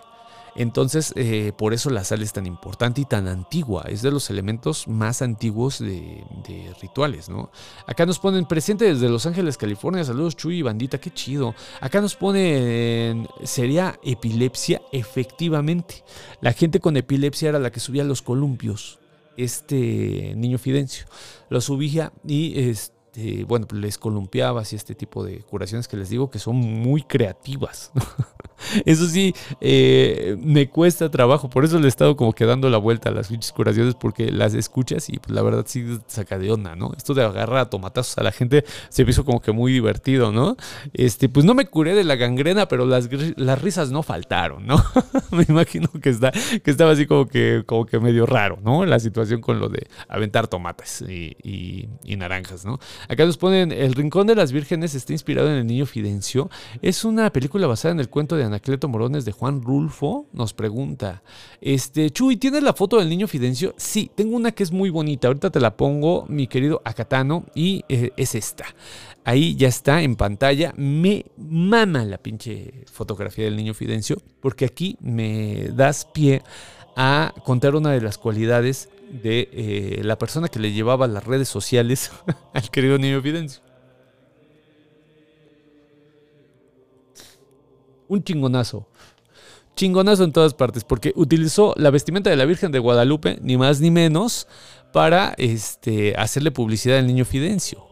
Entonces, por eso la sal es tan importante y tan antigua. Es de los elementos más antiguos de rituales, ¿no? Acá nos ponen presente desde Los Ángeles, California. Saludos, Chuy y bandita, qué chido. Acá nos ponen, ¿sería epilepsia? Efectivamente. La gente con epilepsia era la que subía los columpios. Niño Fidencio lo subía y bueno, les columpiabas y este tipo de curaciones que les digo que son muy creativas. Eso sí, me cuesta trabajo, por eso le he estado como que dando la vuelta a las curaciones, porque las escuchas y pues, la verdad sí saca de onda, ¿no? Esto de agarrar a tomatazos a la gente se me hizo como que muy divertido, ¿no? Pues no me curé de la gangrena, pero las risas no faltaron, ¿no? Me imagino que estaba así como que medio raro, ¿no? La situación con lo de aventar tomates y naranjas, ¿no? Acá nos ponen, el Rincón de las Vírgenes está inspirado en el Niño Fidencio. Es una película basada en el cuento de Anacleto Morones de Juan Rulfo. Nos pregunta, Chuy, ¿tienes la foto del Niño Fidencio? Sí, tengo una que es muy bonita, ahorita te la pongo, mi querido Acatano, y es esta. Ahí ya está en pantalla. Me mama la pinche fotografía del Niño Fidencio, porque aquí me das pie a contar una de las cualidades de la persona que le llevaba las redes sociales al querido Niño Fidencio. Un chingonazo. Chingonazo en todas partes, porque utilizó la vestimenta de la Virgen de Guadalupe, ni más ni menos, para hacerle publicidad al Niño Fidencio.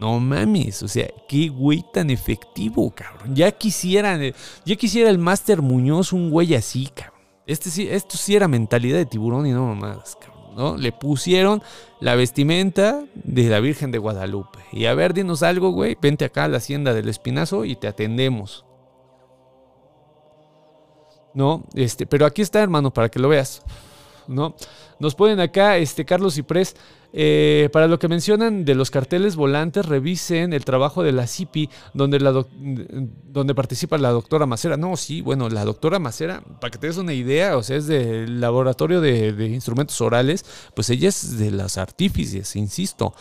No mames, o sea, qué güey tan efectivo, cabrón. Ya quisiera el Máster Muñoz un güey así, cabrón. Esto sí era mentalidad de tiburón y no mamadas, cabrón. ¿No? Le pusieron la vestimenta de la Virgen de Guadalupe. Y a ver, dinos algo, güey. Vente acá a la Hacienda del Espinazo y te atendemos. No, pero aquí está, hermano, para que lo veas. ¿No? Nos ponen acá, Carlos Ciprés. Para lo que mencionan de los carteles volantes, revisen el trabajo de la CIPI, donde participa la doctora Macera. No, sí, bueno, la doctora Macera, para que te des una idea, o sea, es del laboratorio de instrumentos orales, pues ella es de las artífices, insisto.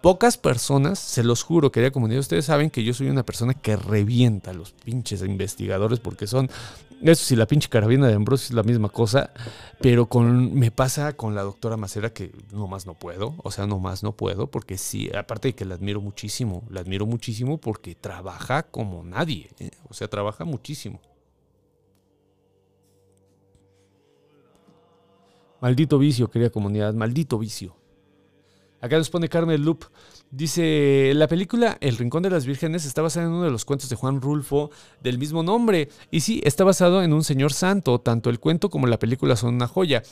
Pocas personas, se los juro, querida comunidad, ustedes saben que yo soy una persona que revienta a los pinches investigadores porque son, eso sí, la pinche carabina de Ambrosio es la misma cosa, pero me pasa con la doctora Macera que nomás no puedo, o sea, nomás no puedo, porque sí, aparte de que la admiro muchísimo porque trabaja como nadie, ¿eh? O sea, trabaja muchísimo. Maldito vicio, querida comunidad, maldito vicio. Acá nos pone Carmen Loop. Dice, la película El Rincón de las Vírgenes está basada en uno de los cuentos de Juan Rulfo del mismo nombre. Y sí, está basado en un señor santo. Tanto el cuento como la película son una joya.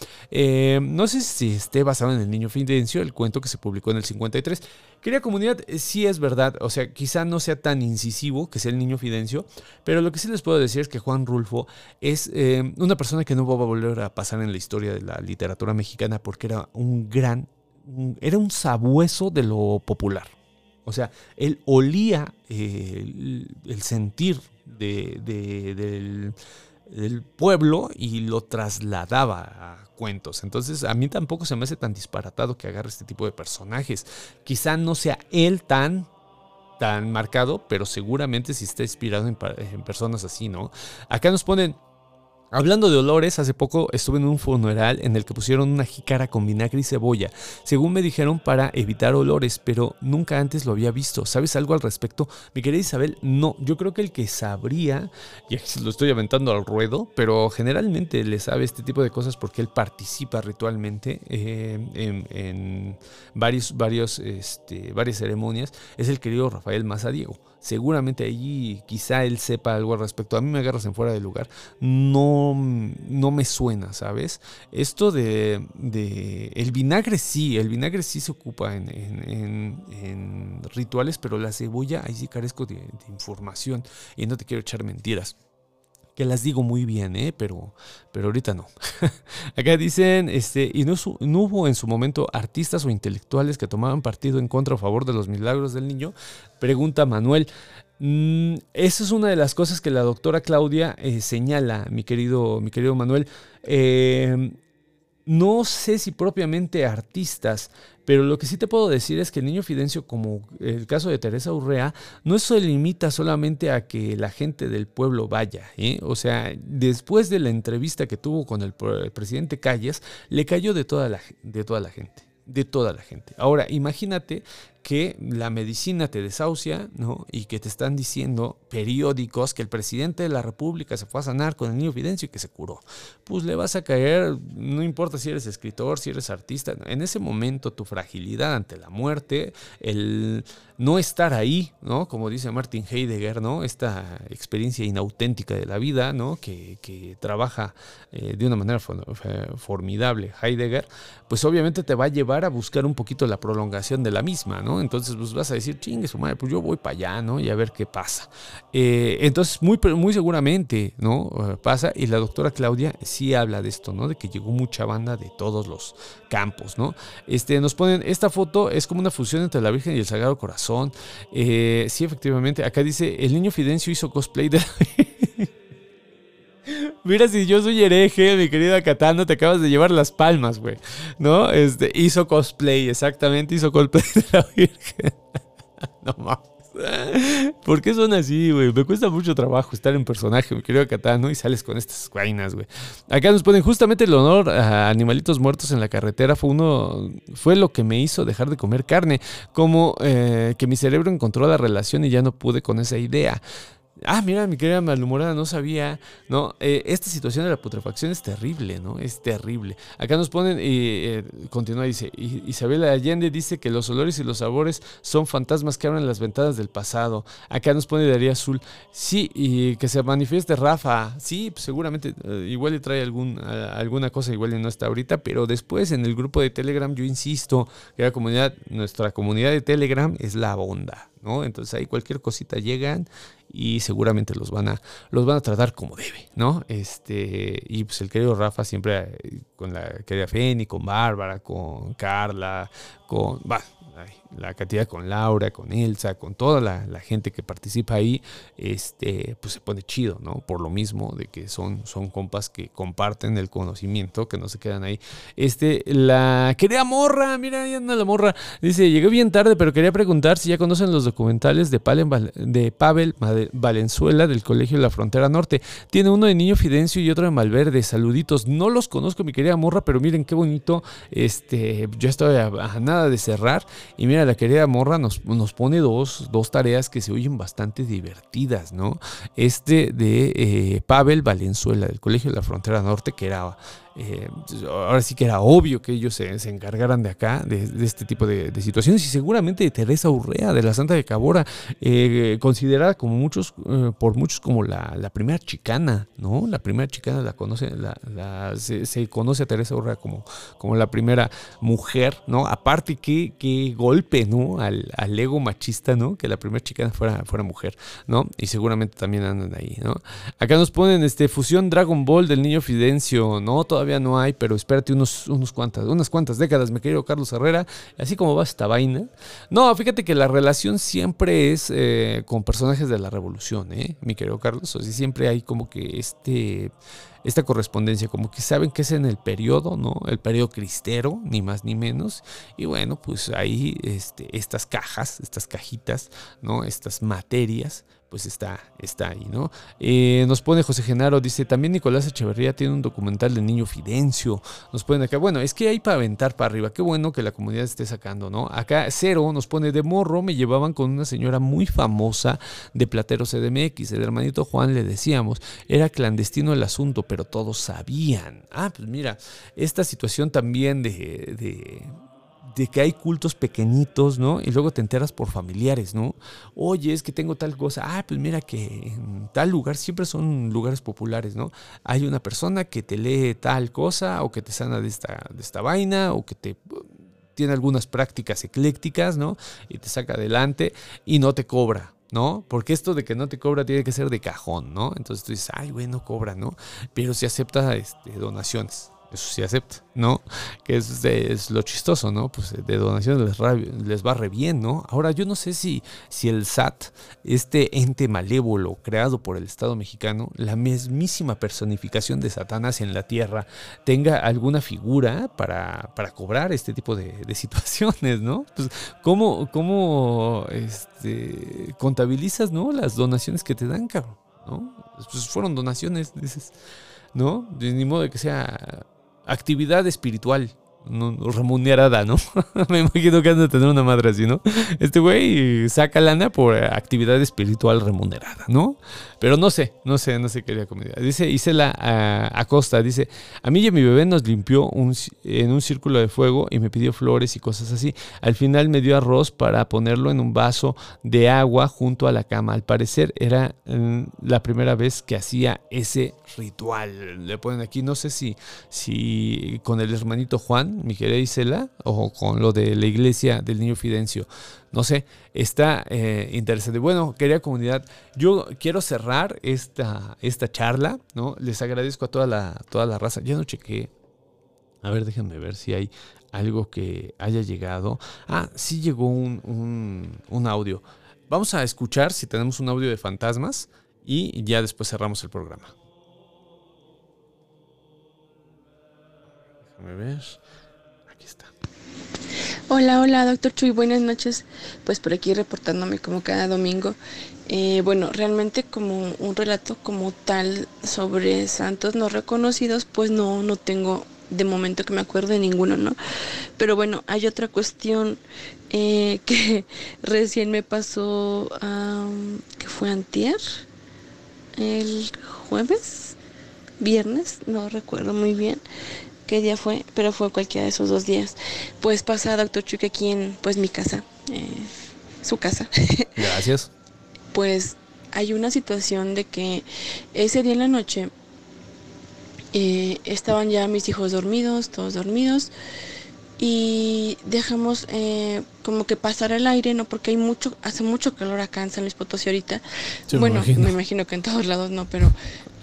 No sé si esté basado en el Niño Fidencio, el cuento que se publicó en el 53. Querida comunidad, sí es verdad. O sea, quizá no sea tan incisivo que sea el Niño Fidencio. Pero lo que sí les puedo decir es que Juan Rulfo es una persona que no va a volver a pasar en la historia de la literatura mexicana porque era un sabueso de lo popular. O sea, él olía el sentir del pueblo y lo trasladaba a cuentos. Entonces, a mí tampoco se me hace tan disparatado que agarre este tipo de personajes. Quizá no sea él tan marcado, pero seguramente sí está inspirado en personas así, ¿no? Acá nos ponen, hablando de olores, hace poco estuve en un funeral en el que pusieron una jícara con vinagre y cebolla, según me dijeron para evitar olores, pero nunca antes lo había visto. ¿Sabes algo al respecto? Mi querida Isabel, no, yo creo que el que sabría, y aquí lo estoy aventando al ruedo, pero generalmente le sabe este tipo de cosas porque él participa ritualmente en varias ceremonias, es el querido Rafael Mazadiego. Seguramente allí quizá él sepa algo al respecto. A mí me agarras en fuera de lugar. No me suena, ¿sabes? Esto de el vinagre sí se ocupa en rituales, pero la cebolla, ahí sí carezco de información y no te quiero echar mentiras. Que las digo muy bien, pero ahorita no. Acá dicen, y no hubo en su momento artistas o intelectuales que tomaban partido en contra o a favor de los milagros del niño, pregunta Manuel. Esa es una de las cosas que la doctora Claudia señala, mi querido Manuel. No sé si propiamente artistas, pero lo que sí te puedo decir es que el Niño Fidencio, como el caso de Teresa Urrea, no se limita solamente a que la gente del pueblo vaya, ¿eh? O sea, después de la entrevista que tuvo con el presidente Calles, le cayó de toda la gente. Ahora, imagínate que la medicina te desahucia, ¿no? Y que te están diciendo periódicos que el presidente de la República se fue a sanar con el Niño Fidencio y que se curó. Pues le vas a caer, no importa si eres escritor, si eres artista, ¿no? En ese momento tu fragilidad ante la muerte, el no estar ahí, ¿no? Como dice Martin Heidegger, ¿no? Esta experiencia inauténtica de la vida, ¿no? Que trabaja de una manera formidable Heidegger, pues obviamente te va a llevar a buscar un poquito la prolongación de la misma, ¿no? Entonces pues vas a decir, chingue su madre, pues yo voy para allá, ¿no? Y a ver qué pasa. Entonces muy seguramente, ¿no? Pasa, y la doctora Claudia sí habla de esto, ¿no? De que llegó mucha banda de todos los campos, ¿no? Nos ponen, esta foto es como una fusión entre la Virgen y el Sagrado Corazón. Sí, efectivamente, acá dice, el Niño Fidencio hizo cosplay de la... Mira, si yo soy hereje, mi querida Catano, te acabas de llevar las palmas, güey, ¿no? Hizo cosplay, exactamente, hizo cosplay de la Virgen. No mames. ¿Por qué son así, güey? Me cuesta mucho trabajo estar en personaje, mi querida Catano, y sales con estas vainas, güey. Acá nos ponen, justamente el honor a animalitos muertos en la carretera fue lo que me hizo dejar de comer carne, como que mi cerebro encontró la relación y ya no pude con esa idea. Ah, mira, mi querida malhumorada, no sabía, ¿no? Esta situación de la putrefacción es terrible, ¿no? Es terrible. Acá nos ponen, continúa, dice, Isabel Allende dice que los olores y los sabores son fantasmas que abren las ventanas del pasado. Acá nos pone Daría Azul, sí, y que se manifieste Rafa, sí, pues seguramente, igual le trae alguna cosa, igual no está ahorita, pero después en el grupo de Telegram, yo insisto, que nuestra comunidad de Telegram es la onda, ¿no? Entonces ahí cualquier cosita llegan y seguramente los van a tratar como debe, ¿no? Y pues el querido Rafa siempre con la querida Feni, con Bárbara, con Carla, la cantidad, con Laura, con Elsa, con toda la gente que participa ahí, pues se pone chido, ¿no? Por lo mismo de que son compas que comparten el conocimiento, que no se quedan ahí. La querida morra, mira, ya anda la morra, dice, llegué bien tarde, pero quería preguntar si ya conocen los documentales de Pavel Valenzuela del Colegio de la Frontera Norte. Tiene uno de Niño Fidencio y otro de Malverde. Saluditos, no los conozco, mi querida morra, pero miren qué bonito. Yo estoy a nada de cerrar, y mira, la querida morra nos pone dos tareas que se oyen bastante divertidas, ¿no? De Pavel Valenzuela del Colegio de la Frontera Norte, que era ahora sí que era obvio que ellos se encargaran de acá, de este tipo de situaciones, y seguramente de Teresa Urrea, de la Santa de Cabora, considerada como por muchos como la primera chicana, ¿no? La primera chicana se conoce a Teresa Urrea como la primera mujer, ¿no? Aparte, qué golpe tope, ¿no? Al ego machista, ¿no? Que la primera chicana fuera mujer, ¿no? Y seguramente también andan ahí, ¿no? Acá nos ponen fusión Dragon Ball del Niño Fidencio. No, todavía no hay, pero espérate unas cuantas décadas, mi querido Carlos Herrera. Así como va esta vaina. No, fíjate que la relación siempre es con personajes de la revolución, mi querido Carlos. Así siempre hay como que esta correspondencia, como que saben que es en el periodo, ¿no? El periodo cristero, ni más ni menos. Y bueno, pues ahí estas cajas, estas cajitas, ¿no? Estas materias, pues está ahí, ¿no? Nos pone José Genaro, dice, también Nicolás Echeverría tiene un documental del Niño Fidencio. Nos ponen acá, bueno, es que hay para aventar para arriba. Qué bueno que la comunidad esté sacando, ¿no? Acá Cero nos pone, de morro me llevaban con una señora muy famosa de Plateros CDMX. El hermanito Juan, le decíamos, era clandestino el asunto, pero todos sabían. Ah, pues mira, esta situación también de que hay cultos pequeñitos, ¿no? Y luego te enteras por familiares, ¿no? Oye, es que tengo tal cosa. Ah, pues mira que en tal lugar, siempre son lugares populares, ¿no? Hay una persona que te lee tal cosa, o que te sana de esta vaina, o que te tiene algunas prácticas eclécticas, ¿no? Y te saca adelante y no te cobra, ¿no? Porque esto de que no te cobra tiene que ser de cajón, ¿no? Entonces tú dices, ay, güey, no cobra, ¿no? Pero sí acepta donaciones. Eso sí acepta, ¿no? Que es lo chistoso, ¿no? Pues de donaciones les va re bien, ¿no? Ahora, yo no sé si el SAT, este ente malévolo creado por el Estado mexicano, la mismísima personificación de Satanás en la tierra, tenga alguna figura para cobrar este tipo de situaciones, ¿no? Pues, ¿cómo contabilizas, ¿no? Las donaciones que te dan, cabrón, ¿no? Pues fueron donaciones, dices, ¿no? Ni modo de que sea actividad espiritual no remunerada, ¿no? Me imagino que han de tener una madre así, ¿no? Este güey saca lana por actividad espiritual remunerada, ¿no? Pero no sé qué comida. Dice Isela Acosta, dice, a mí y a mi bebé nos limpió en un círculo de fuego y me pidió flores y cosas así. Al final me dio arroz para ponerlo en un vaso de agua junto a la cama. Al parecer era la primera vez que hacía ese ritual. Le ponen aquí, no sé si con el hermanito Juan, mi querida Isela, o con lo de la iglesia del Niño Fidencio. No sé, está interesante. Bueno, querida comunidad, yo quiero cerrar esta charla, ¿no? Les agradezco a toda la raza. Ya no chequé. A ver, déjenme ver si hay algo que haya llegado. Ah, sí llegó un audio. Vamos a escuchar si tenemos un audio de fantasmas y ya después cerramos el programa. Déjame ver. Aquí está. Hola, doctor Chuy, buenas noches. Pues por aquí reportándome como cada domingo. Bueno, realmente como un relato como tal sobre santos no reconocidos, pues no tengo de momento que me acuerde de ninguno, ¿no? Pero bueno, hay otra cuestión que recién me pasó, que fue antier, el jueves, viernes, no recuerdo muy bien qué día fue, pero fue cualquiera de esos dos días. Pues pasa, doctor Chuy, aquí en pues mi casa, su casa. Gracias. Pues hay una situación de que ese día en la noche estaban ya mis hijos dormidos, todos dormidos, y dejamos como que pasar el aire, ¿no? Porque hace mucho calor acá en San Luis Potosí ahorita. Sí, bueno, me imagino que en todos lados no, pero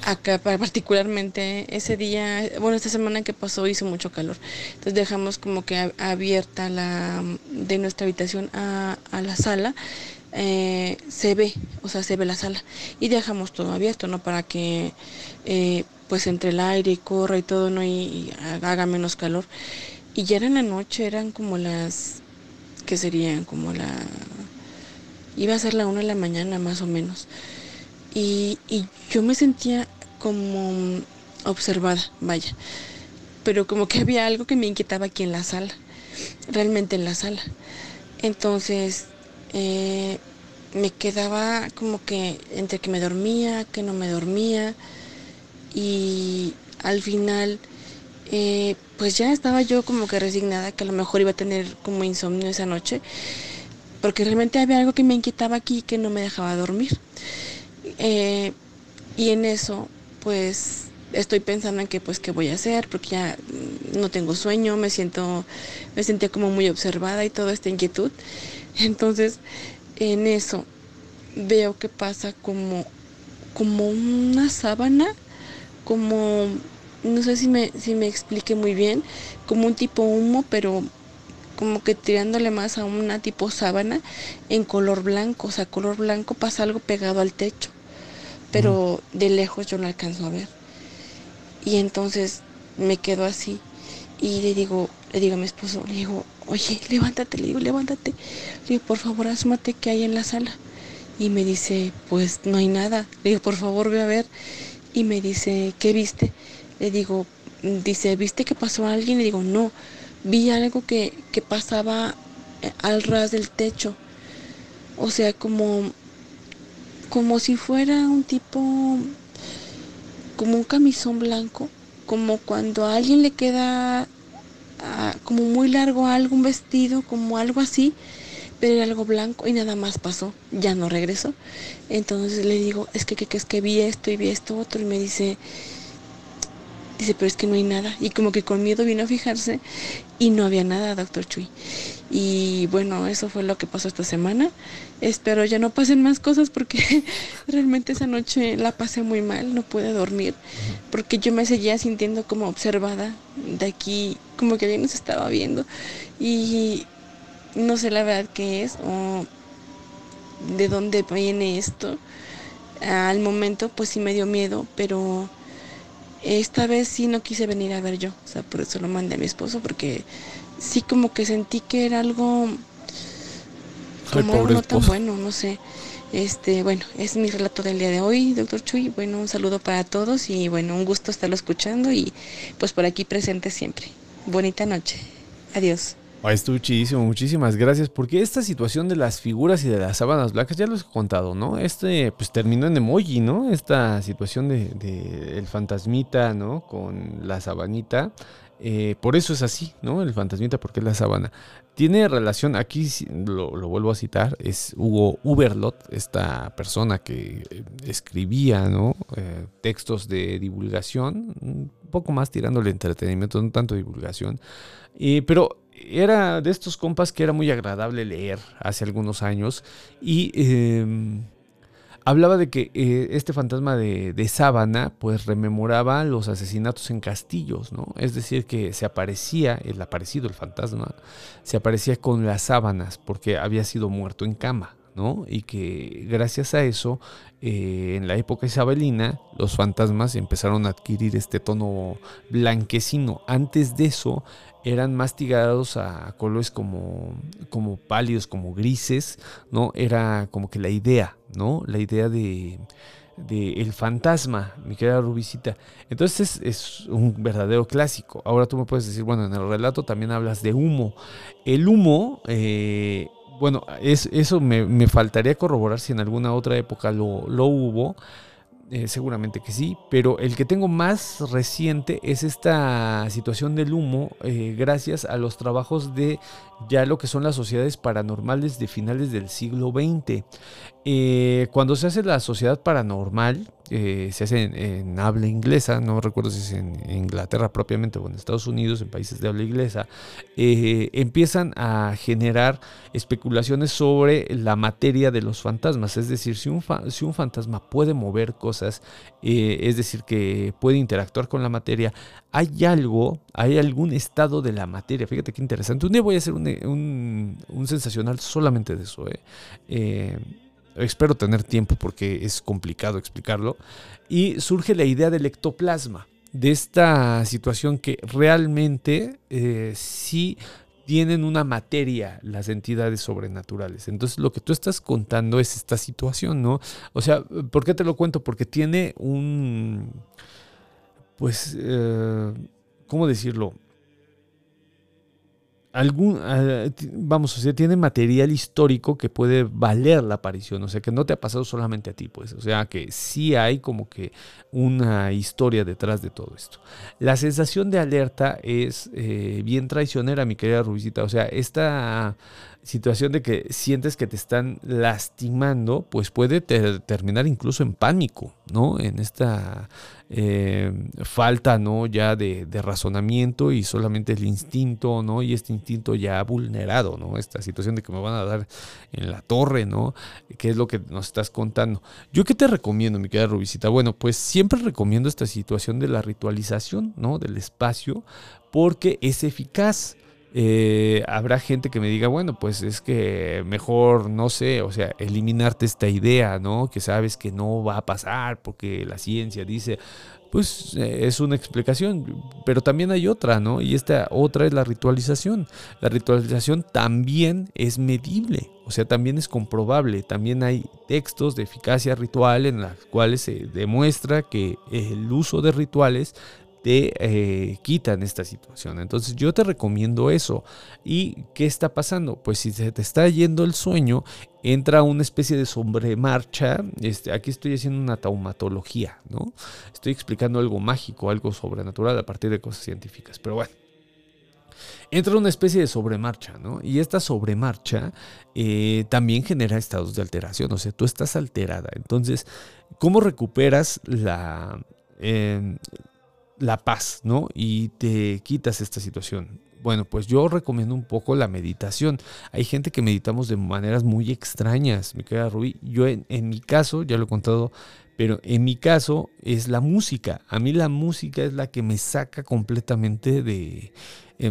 acá particularmente ese día, bueno, esta semana que pasó hizo mucho calor. Entonces dejamos como que abierta de nuestra habitación a la sala. Se ve la sala y dejamos todo abierto, ¿no? Para que pues entre el aire y corra y todo, ¿no? Y haga menos calor. Y ya era en la noche, eran como las, ¿qué serían? Iba a ser la 1 de la mañana más o menos. Y yo me sentía como observada, vaya, pero como que había algo que me inquietaba aquí en la sala, realmente en la sala. Entonces me quedaba como que entre que me dormía, que no me dormía, y al final pues ya estaba yo como que resignada que a lo mejor iba a tener como insomnio esa noche, porque realmente había algo que me inquietaba aquí que no me dejaba dormir. Y en eso pues estoy pensando en que pues qué voy a hacer, porque ya no tengo sueño, me sentía como muy observada y toda esta inquietud. Entonces, en eso veo que pasa como una sábana, como, no sé si me explique muy bien, como un tipo humo, pero como que tirándole más a una tipo sábana en color blanco. O sea, color blanco, pasa algo pegado al techo, pero de lejos yo no alcanzo a ver. Y entonces me quedo así y le digo a mi esposo, le digo, oye, levántate, le digo, levántate. Le digo, por favor, asómate, ¿qué hay en la sala? Y me dice, pues no hay nada. Le digo, por favor, ve a ver. Y me dice, ¿qué viste? Le digo, dice, ¿viste que pasó a alguien? Le digo, no, vi algo que pasaba al ras del techo. O sea, como si fuera un tipo, como un camisón blanco, como cuando a alguien le queda como muy largo algo, un vestido, como algo así, pero era algo blanco y nada más pasó, ya no regresó. Entonces le digo, es que vi esto y vi esto otro, y me dice, pero es que no hay nada. Y como que con miedo vino a fijarse y no había nada, doctor Chuy. Y bueno, eso fue lo que pasó esta semana. Espero ya no pasen más cosas, porque realmente esa noche la pasé muy mal, no pude dormir, porque yo me seguía sintiendo como observada de aquí, como que alguien nos estaba viendo. Y no sé la verdad qué es o de dónde viene esto. Al momento pues sí me dio miedo, pero esta vez sí no quise venir a ver yo. O sea, por eso lo mandé a mi esposo, porque sí como que sentí que era algo como no tan bueno, no sé. Bueno, es mi relato del día de hoy, doctor Chuy. Bueno, un saludo para todos y bueno, un gusto estarlo escuchando y pues por aquí presente siempre. Bonita noche. Adiós. Ah, estuvo chidísimo, muchísimas gracias, porque esta situación de las figuras y de las sábanas blancas ya los he contado, ¿no? Pues terminó en emoji, ¿no? Esta situación de el fantasmita, ¿no? Con la sabanita, por eso es así, ¿no? El fantasmita, porque es la sabana. Tiene relación, aquí lo vuelvo a citar, es Hugo Uberlot, esta persona que escribía, ¿no? Textos de divulgación, un poco más tirándole entretenimiento, no tanto divulgación, pero era de estos compas que era muy agradable leer hace algunos años, y hablaba de que este fantasma de sábana pues rememoraba los asesinatos en castillos, ¿no? Es decir, que se aparecía, el fantasma, se aparecía con las sábanas porque había sido muerto en cama, ¿no? Y que gracias a eso, en la época isabelina, los fantasmas empezaron a adquirir este tono blanquecino. Antes de eso eran mastigados a colores como pálidos, como grises, ¿no? Era como que la idea, ¿no? La idea de el fantasma, mi querida Rubicita. Entonces es un verdadero clásico. Ahora tú me puedes decir, bueno, en el relato también hablas de humo. El humo, bueno, eso me faltaría corroborar si en alguna otra época lo hubo. Seguramente que sí, pero el que tengo más reciente es esta situación del humo, gracias a los trabajos de ya lo que son las sociedades paranormales de finales del siglo XX. Cuando se hace la sociedad paranormal, se hace en habla inglesa, no recuerdo si es en Inglaterra propiamente o en Estados Unidos, en países de habla inglesa, empiezan a generar especulaciones sobre la materia de los fantasmas. Es decir, si un fantasma puede mover cosas, es decir, que puede interactuar con la materia, hay algún estado de la materia. Fíjate qué interesante. Un día voy a hacer un sensacional solamente de eso, espero tener tiempo porque es complicado explicarlo. Y surge la idea del ectoplasma, de esta situación que realmente sí tienen una materia las entidades sobrenaturales. Entonces lo que tú estás contando es esta situación, ¿no? O sea, ¿por qué te lo cuento? Porque tiene un, pues, ¿cómo decirlo? vamos, o sea, tiene material histórico que puede valer la aparición, o sea, que no te ha pasado solamente a ti, pues, o sea, que sí hay como que una historia detrás de todo esto. La sensación de alerta es bien traicionera, mi querida Rubicita, o sea, esta situación de que sientes que te están lastimando, pues puede terminar incluso en pánico, ¿no? En esta falta, ¿no? Ya de razonamiento y solamente el instinto, ¿no? Y este instinto ya vulnerado, ¿no? Esta situación de que me van a dar en la torre, ¿no? ¿Qué es lo que nos estás contando? ¿Yo qué te recomiendo, mi querida Rubicita? Bueno, pues siempre recomiendo esta situación de la ritualización, ¿no? Del espacio, porque es eficaz. Habrá gente que me diga, bueno, pues es que mejor, no sé, o sea, eliminarte esta idea, ¿no? Que sabes que no va a pasar porque la ciencia dice, pues es una explicación, pero también hay otra, ¿no? Y esta otra es la ritualización. La ritualización también es medible, o sea, también es comprobable. También hay textos de eficacia ritual en los cuales se demuestra que el uso de rituales te quitan esta situación. Entonces yo te recomiendo eso. ¿Y qué está pasando? Pues si se te está yendo el sueño, entra una especie de sobremarcha. Aquí estoy haciendo una taumatología, ¿no? Estoy explicando algo mágico, algo sobrenatural a partir de cosas científicas, pero bueno. Entra una especie de sobremarcha, ¿no? Y esta sobremarcha también genera estados de alteración, o sea, tú estás alterada. Entonces, ¿cómo recuperas la paz, ¿no? Y te quitas esta situación. Bueno, pues yo recomiendo un poco la meditación. Hay gente que meditamos de maneras muy extrañas, mi querida Rubí. Yo en mi caso, ya lo he contado, pero en mi caso es la música. A mí la música es la que me saca completamente de...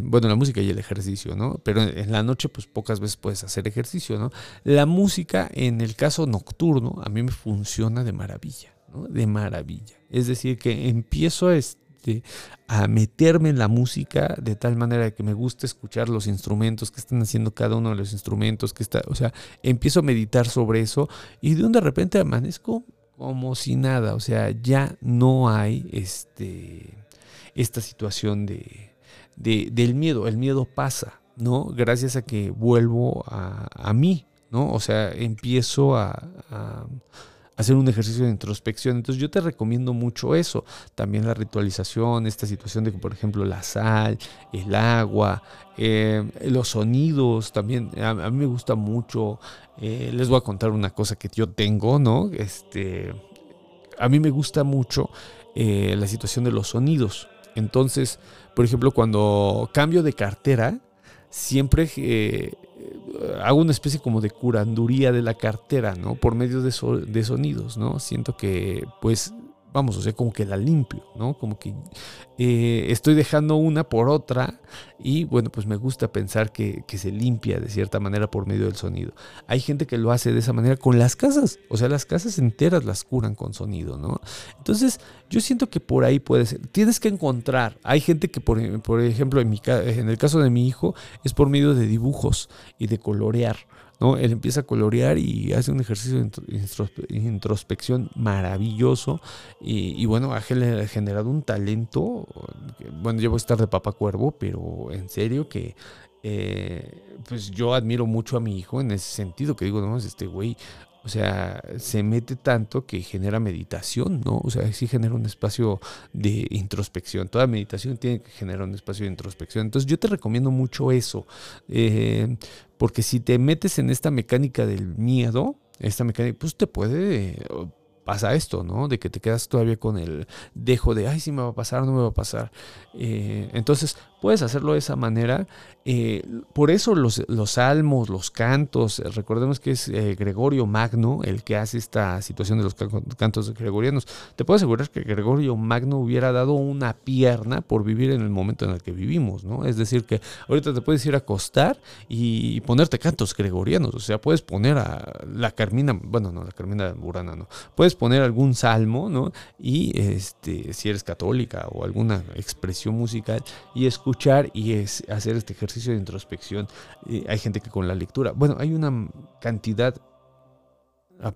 bueno, la música y el ejercicio, ¿no? Pero en la noche, pues pocas veces puedes hacer ejercicio, ¿no? La música, en el caso nocturno, a mí me funciona de maravilla, ¿no? De maravilla. Es decir, que empiezo a meterme en la música de tal manera que me gusta escuchar los instrumentos que están haciendo cada uno de los instrumentos que está, o sea, empiezo a meditar sobre eso y de repente amanezco como si nada, o sea, ya no hay esta situación del miedo. El miedo pasa, ¿no? Gracias a que vuelvo a mí, ¿no? O sea, empiezo a hacer un ejercicio de introspección. Entonces yo te recomiendo mucho eso, también la ritualización, esta situación de que, por ejemplo, la sal, el agua, los sonidos también, a mí me gusta mucho. Les voy a contar una cosa que yo tengo, ¿no? A mí me gusta mucho la situación de los sonidos. Entonces, por ejemplo, cuando cambio de cartera, siempre hago una especie como de curanduría de la cartera, ¿no? Por medio de sonidos, ¿no? Siento que, pues, vamos, o sea, como que la limpio, ¿no? Como que estoy dejando una por otra y, bueno, pues me gusta pensar que se limpia de cierta manera por medio del sonido. Hay gente que lo hace de esa manera con las casas, o sea, las casas enteras las curan con sonido, ¿no? Entonces, yo siento que por ahí puede ser. Tienes que encontrar. Hay gente que, por ejemplo, en el caso de mi hijo, es por medio de dibujos y de colorear, ¿no? Él empieza a colorear y hace un ejercicio de introspección maravilloso y bueno, ha generado un talento. Bueno, yo voy a estar de papá cuervo, pero en serio que pues yo admiro mucho a mi hijo en ese sentido, que digo, no, este güey, o sea, se mete tanto que genera meditación, ¿no? O sea, sí genera un espacio de introspección. Toda meditación tiene que generar un espacio de introspección. Entonces yo te recomiendo mucho eso, porque si te metes en esta mecánica del miedo, pues te puede pasa esto, ¿no? De que te quedas todavía con el dejo de, ay, sí me va a pasar, no me va a pasar. Entonces, puedes hacerlo de esa manera. Por eso los salmos, los cantos, recordemos que es Gregorio Magno el que hace esta situación de los cantos gregorianos. Te puedo asegurar que Gregorio Magno hubiera dado una pierna por vivir en el momento en el que vivimos, ¿no? Es decir, que ahorita te puedes ir a acostar y ponerte cantos gregorianos. O sea, puedes poner a la Carmina, bueno, no, la Carmina Burana no. Puedes poner algún salmo, ¿no? Y si eres católica o alguna expresión musical y escuchar y hacer este ejercicio de introspección. Hay gente que con la lectura, bueno, hay una cantidad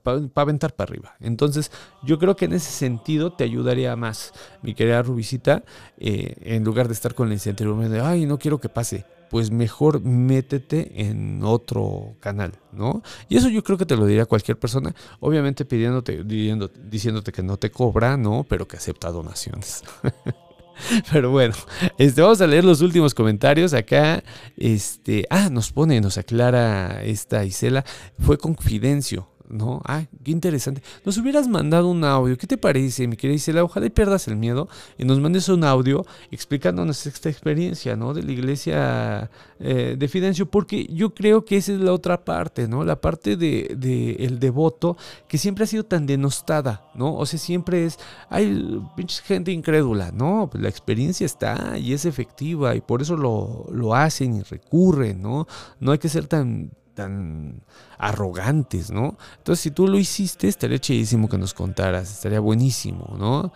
para aventar para arriba. Entonces yo creo que en ese sentido te ayudaría más, mi querida Rubicita, en lugar de estar con la incertidumbre de ay, no quiero que pase, pues mejor métete en otro canal, ¿no? Y eso yo creo que te lo diría cualquier persona, obviamente pidiéndote, diciéndote que no te cobra, ¿no? Pero que acepta donaciones. Pero bueno, vamos a leer los últimos comentarios acá. Nos pone, nos aclara esta Isela, fue con Fidencio, ¿no? Ay, qué interesante. Nos hubieras mandado un audio, ¿qué te parece, mi querida Isela? Ojalá y pierdas el miedo y nos mandes un audio explicándonos esta experiencia, ¿no? De la iglesia de Fidencio, porque yo creo que esa es la otra parte, ¿no? La parte de el devoto que siempre ha sido tan denostada, ¿no? O sea, siempre es, hay pinche gente incrédula, ¿no? Pues la experiencia está y es efectiva y por eso lo hacen y recurren, ¿no? No hay que ser tan arrogantes, ¿no? Entonces, si tú lo hiciste, estaría chidísimo que nos contaras, estaría buenísimo, ¿no?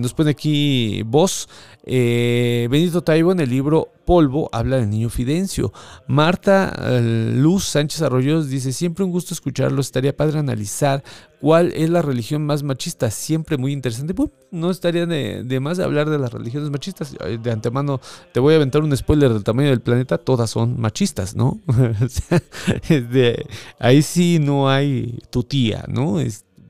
Nos pone aquí vos, Benito Taibo en el libro Polvo habla del niño Fidencio. Marta Luz Sánchez Arroyos dice, siempre un gusto escucharlo, estaría padre analizar cuál es la religión más machista, siempre muy interesante. Pues, no estaría de más hablar de las religiones machistas. De antemano te voy a aventar un spoiler del tamaño del planeta, todas son machistas, ¿no? Ahí sí no hay tutía, ¿no?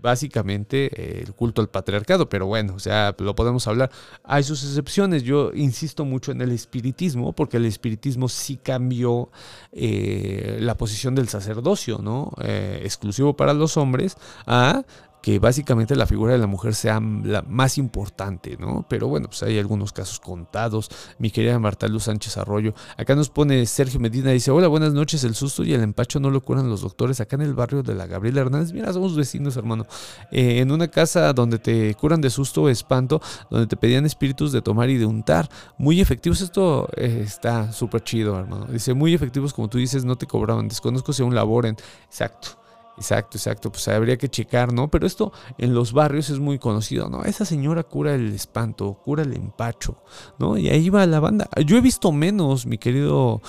Básicamente el culto al patriarcado, pero bueno, o sea, lo podemos hablar. Hay sus excepciones, yo insisto mucho en el espiritismo, porque el espiritismo sí cambió la posición del sacerdocio, ¿no? Exclusivo para los hombres, a que básicamente la figura de la mujer sea la más importante, ¿no? Pero bueno, pues hay algunos casos contados. Mi querida Marta Luz Sánchez Arroyo. Acá nos pone Sergio Medina, dice, hola, buenas noches, el susto y el empacho no lo curan los doctores acá en el barrio de la Gabriela Hernández. Mira, somos vecinos, hermano. En una casa donde te curan de susto o espanto, donde te pedían espíritus de tomar y de untar. Muy efectivos, esto está súper chido, hermano. Dice, muy efectivos, como tú dices, no te cobraban. Desconozco si aún laboren. Exacto. Exacto, pues habría que checar, ¿no? Pero esto en los barrios es muy conocido, ¿no? Esa señora cura el espanto, cura el empacho, ¿no? Y ahí va la banda. Yo he visto menos, mi querido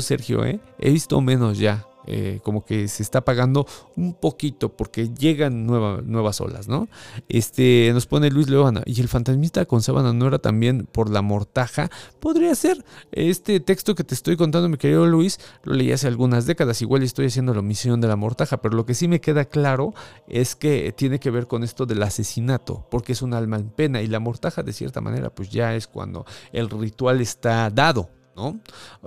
Sergio, ¿eh? He visto menos ya. Como que se está pagando un poquito porque llegan nuevas olas, ¿no? Nos pone Luis Leona, y el fantasmista con sábana no era también por la mortaja. Podría ser. Este texto que te estoy contando, mi querido Luis, lo leí hace algunas décadas, igual estoy haciendo la omisión de la mortaja, pero lo que sí me queda claro es que tiene que ver con esto del asesinato, porque es un alma en pena, y la mortaja de cierta manera pues ya es cuando el ritual está dado, ¿no?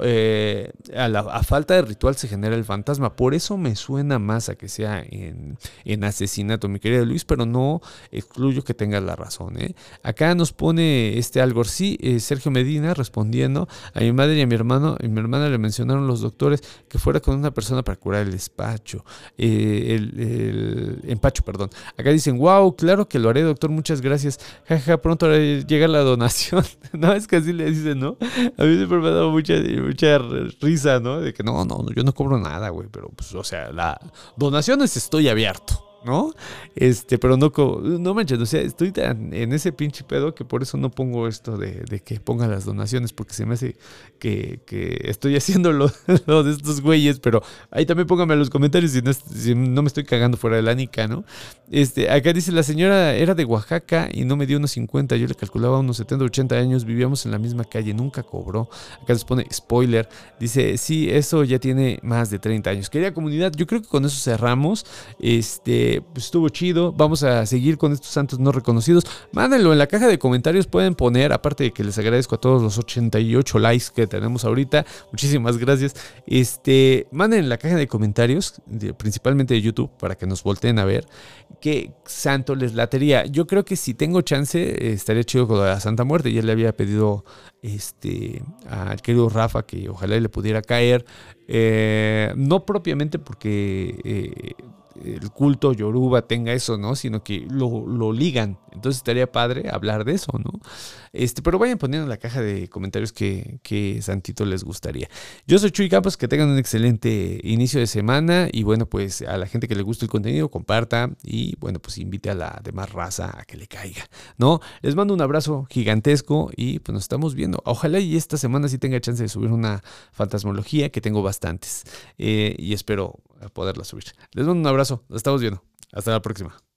A falta de ritual se genera el fantasma. Por eso me suena más a que sea en asesinato, mi querido Luis, pero no excluyo que tengas la razón, ¿eh? Acá nos pone Algorcí, Sergio Medina, respondiendo a mi madre y a mi hermano. Y mi hermana le mencionaron los doctores que fuera con una persona para curar el despacho, el empacho, perdón. Acá dicen, wow, claro que lo haré, doctor, muchas gracias. Jaja, pronto llega la donación. No, es que así le dicen, ¿no? A mí siempre me mucha risa, ¿no? De que no, yo no cobro nada, güey, pero pues, o sea, las donaciones estoy abierto, ¿no? Pero no manches, o sea, estoy tan en ese pinche pedo que por eso no pongo esto de que ponga las donaciones, porque se me hace que estoy haciendo lo de estos güeyes, pero ahí también pónganme en los comentarios si no me estoy cagando fuera de la nica, ¿no? Acá dice, la señora era de Oaxaca y no me dio unos 50, yo le calculaba unos 70, 80 años, vivíamos en la misma calle, nunca cobró. Acá nos pone spoiler, dice, sí, eso ya tiene más de 30 años. Querida comunidad, yo creo que con eso cerramos, pues estuvo chido, vamos a seguir con estos santos no reconocidos. Mándenlo en la caja de comentarios, pueden poner, aparte de que les agradezco a todos los 88 likes que tenemos ahorita, muchísimas gracias. Manden en la caja de comentarios, principalmente de YouTube, para que nos volteen a ver qué santo les latería. Yo creo que si tengo chance, estaría chido con la Santa Muerte. Ya le había pedido al querido Rafa que ojalá le pudiera caer, no propiamente porque el culto yoruba tenga eso, ¿no? Sino que lo ligan, Entonces estaría padre hablar de eso, ¿no? Pero vayan poniendo en la caja de comentarios que santito les gustaría. Yo soy Chuy Campos, que tengan un excelente inicio de semana y bueno, pues a la gente que le guste el contenido, comparta y bueno, pues invite a la demás raza a que le caiga, ¿no? Les mando un abrazo gigantesco y pues nos estamos viendo. Ojalá y esta semana sí tenga chance de subir una fantasmología, que tengo bastantes y espero poderla subir. Les mando un abrazo, nos estamos viendo. Hasta la próxima.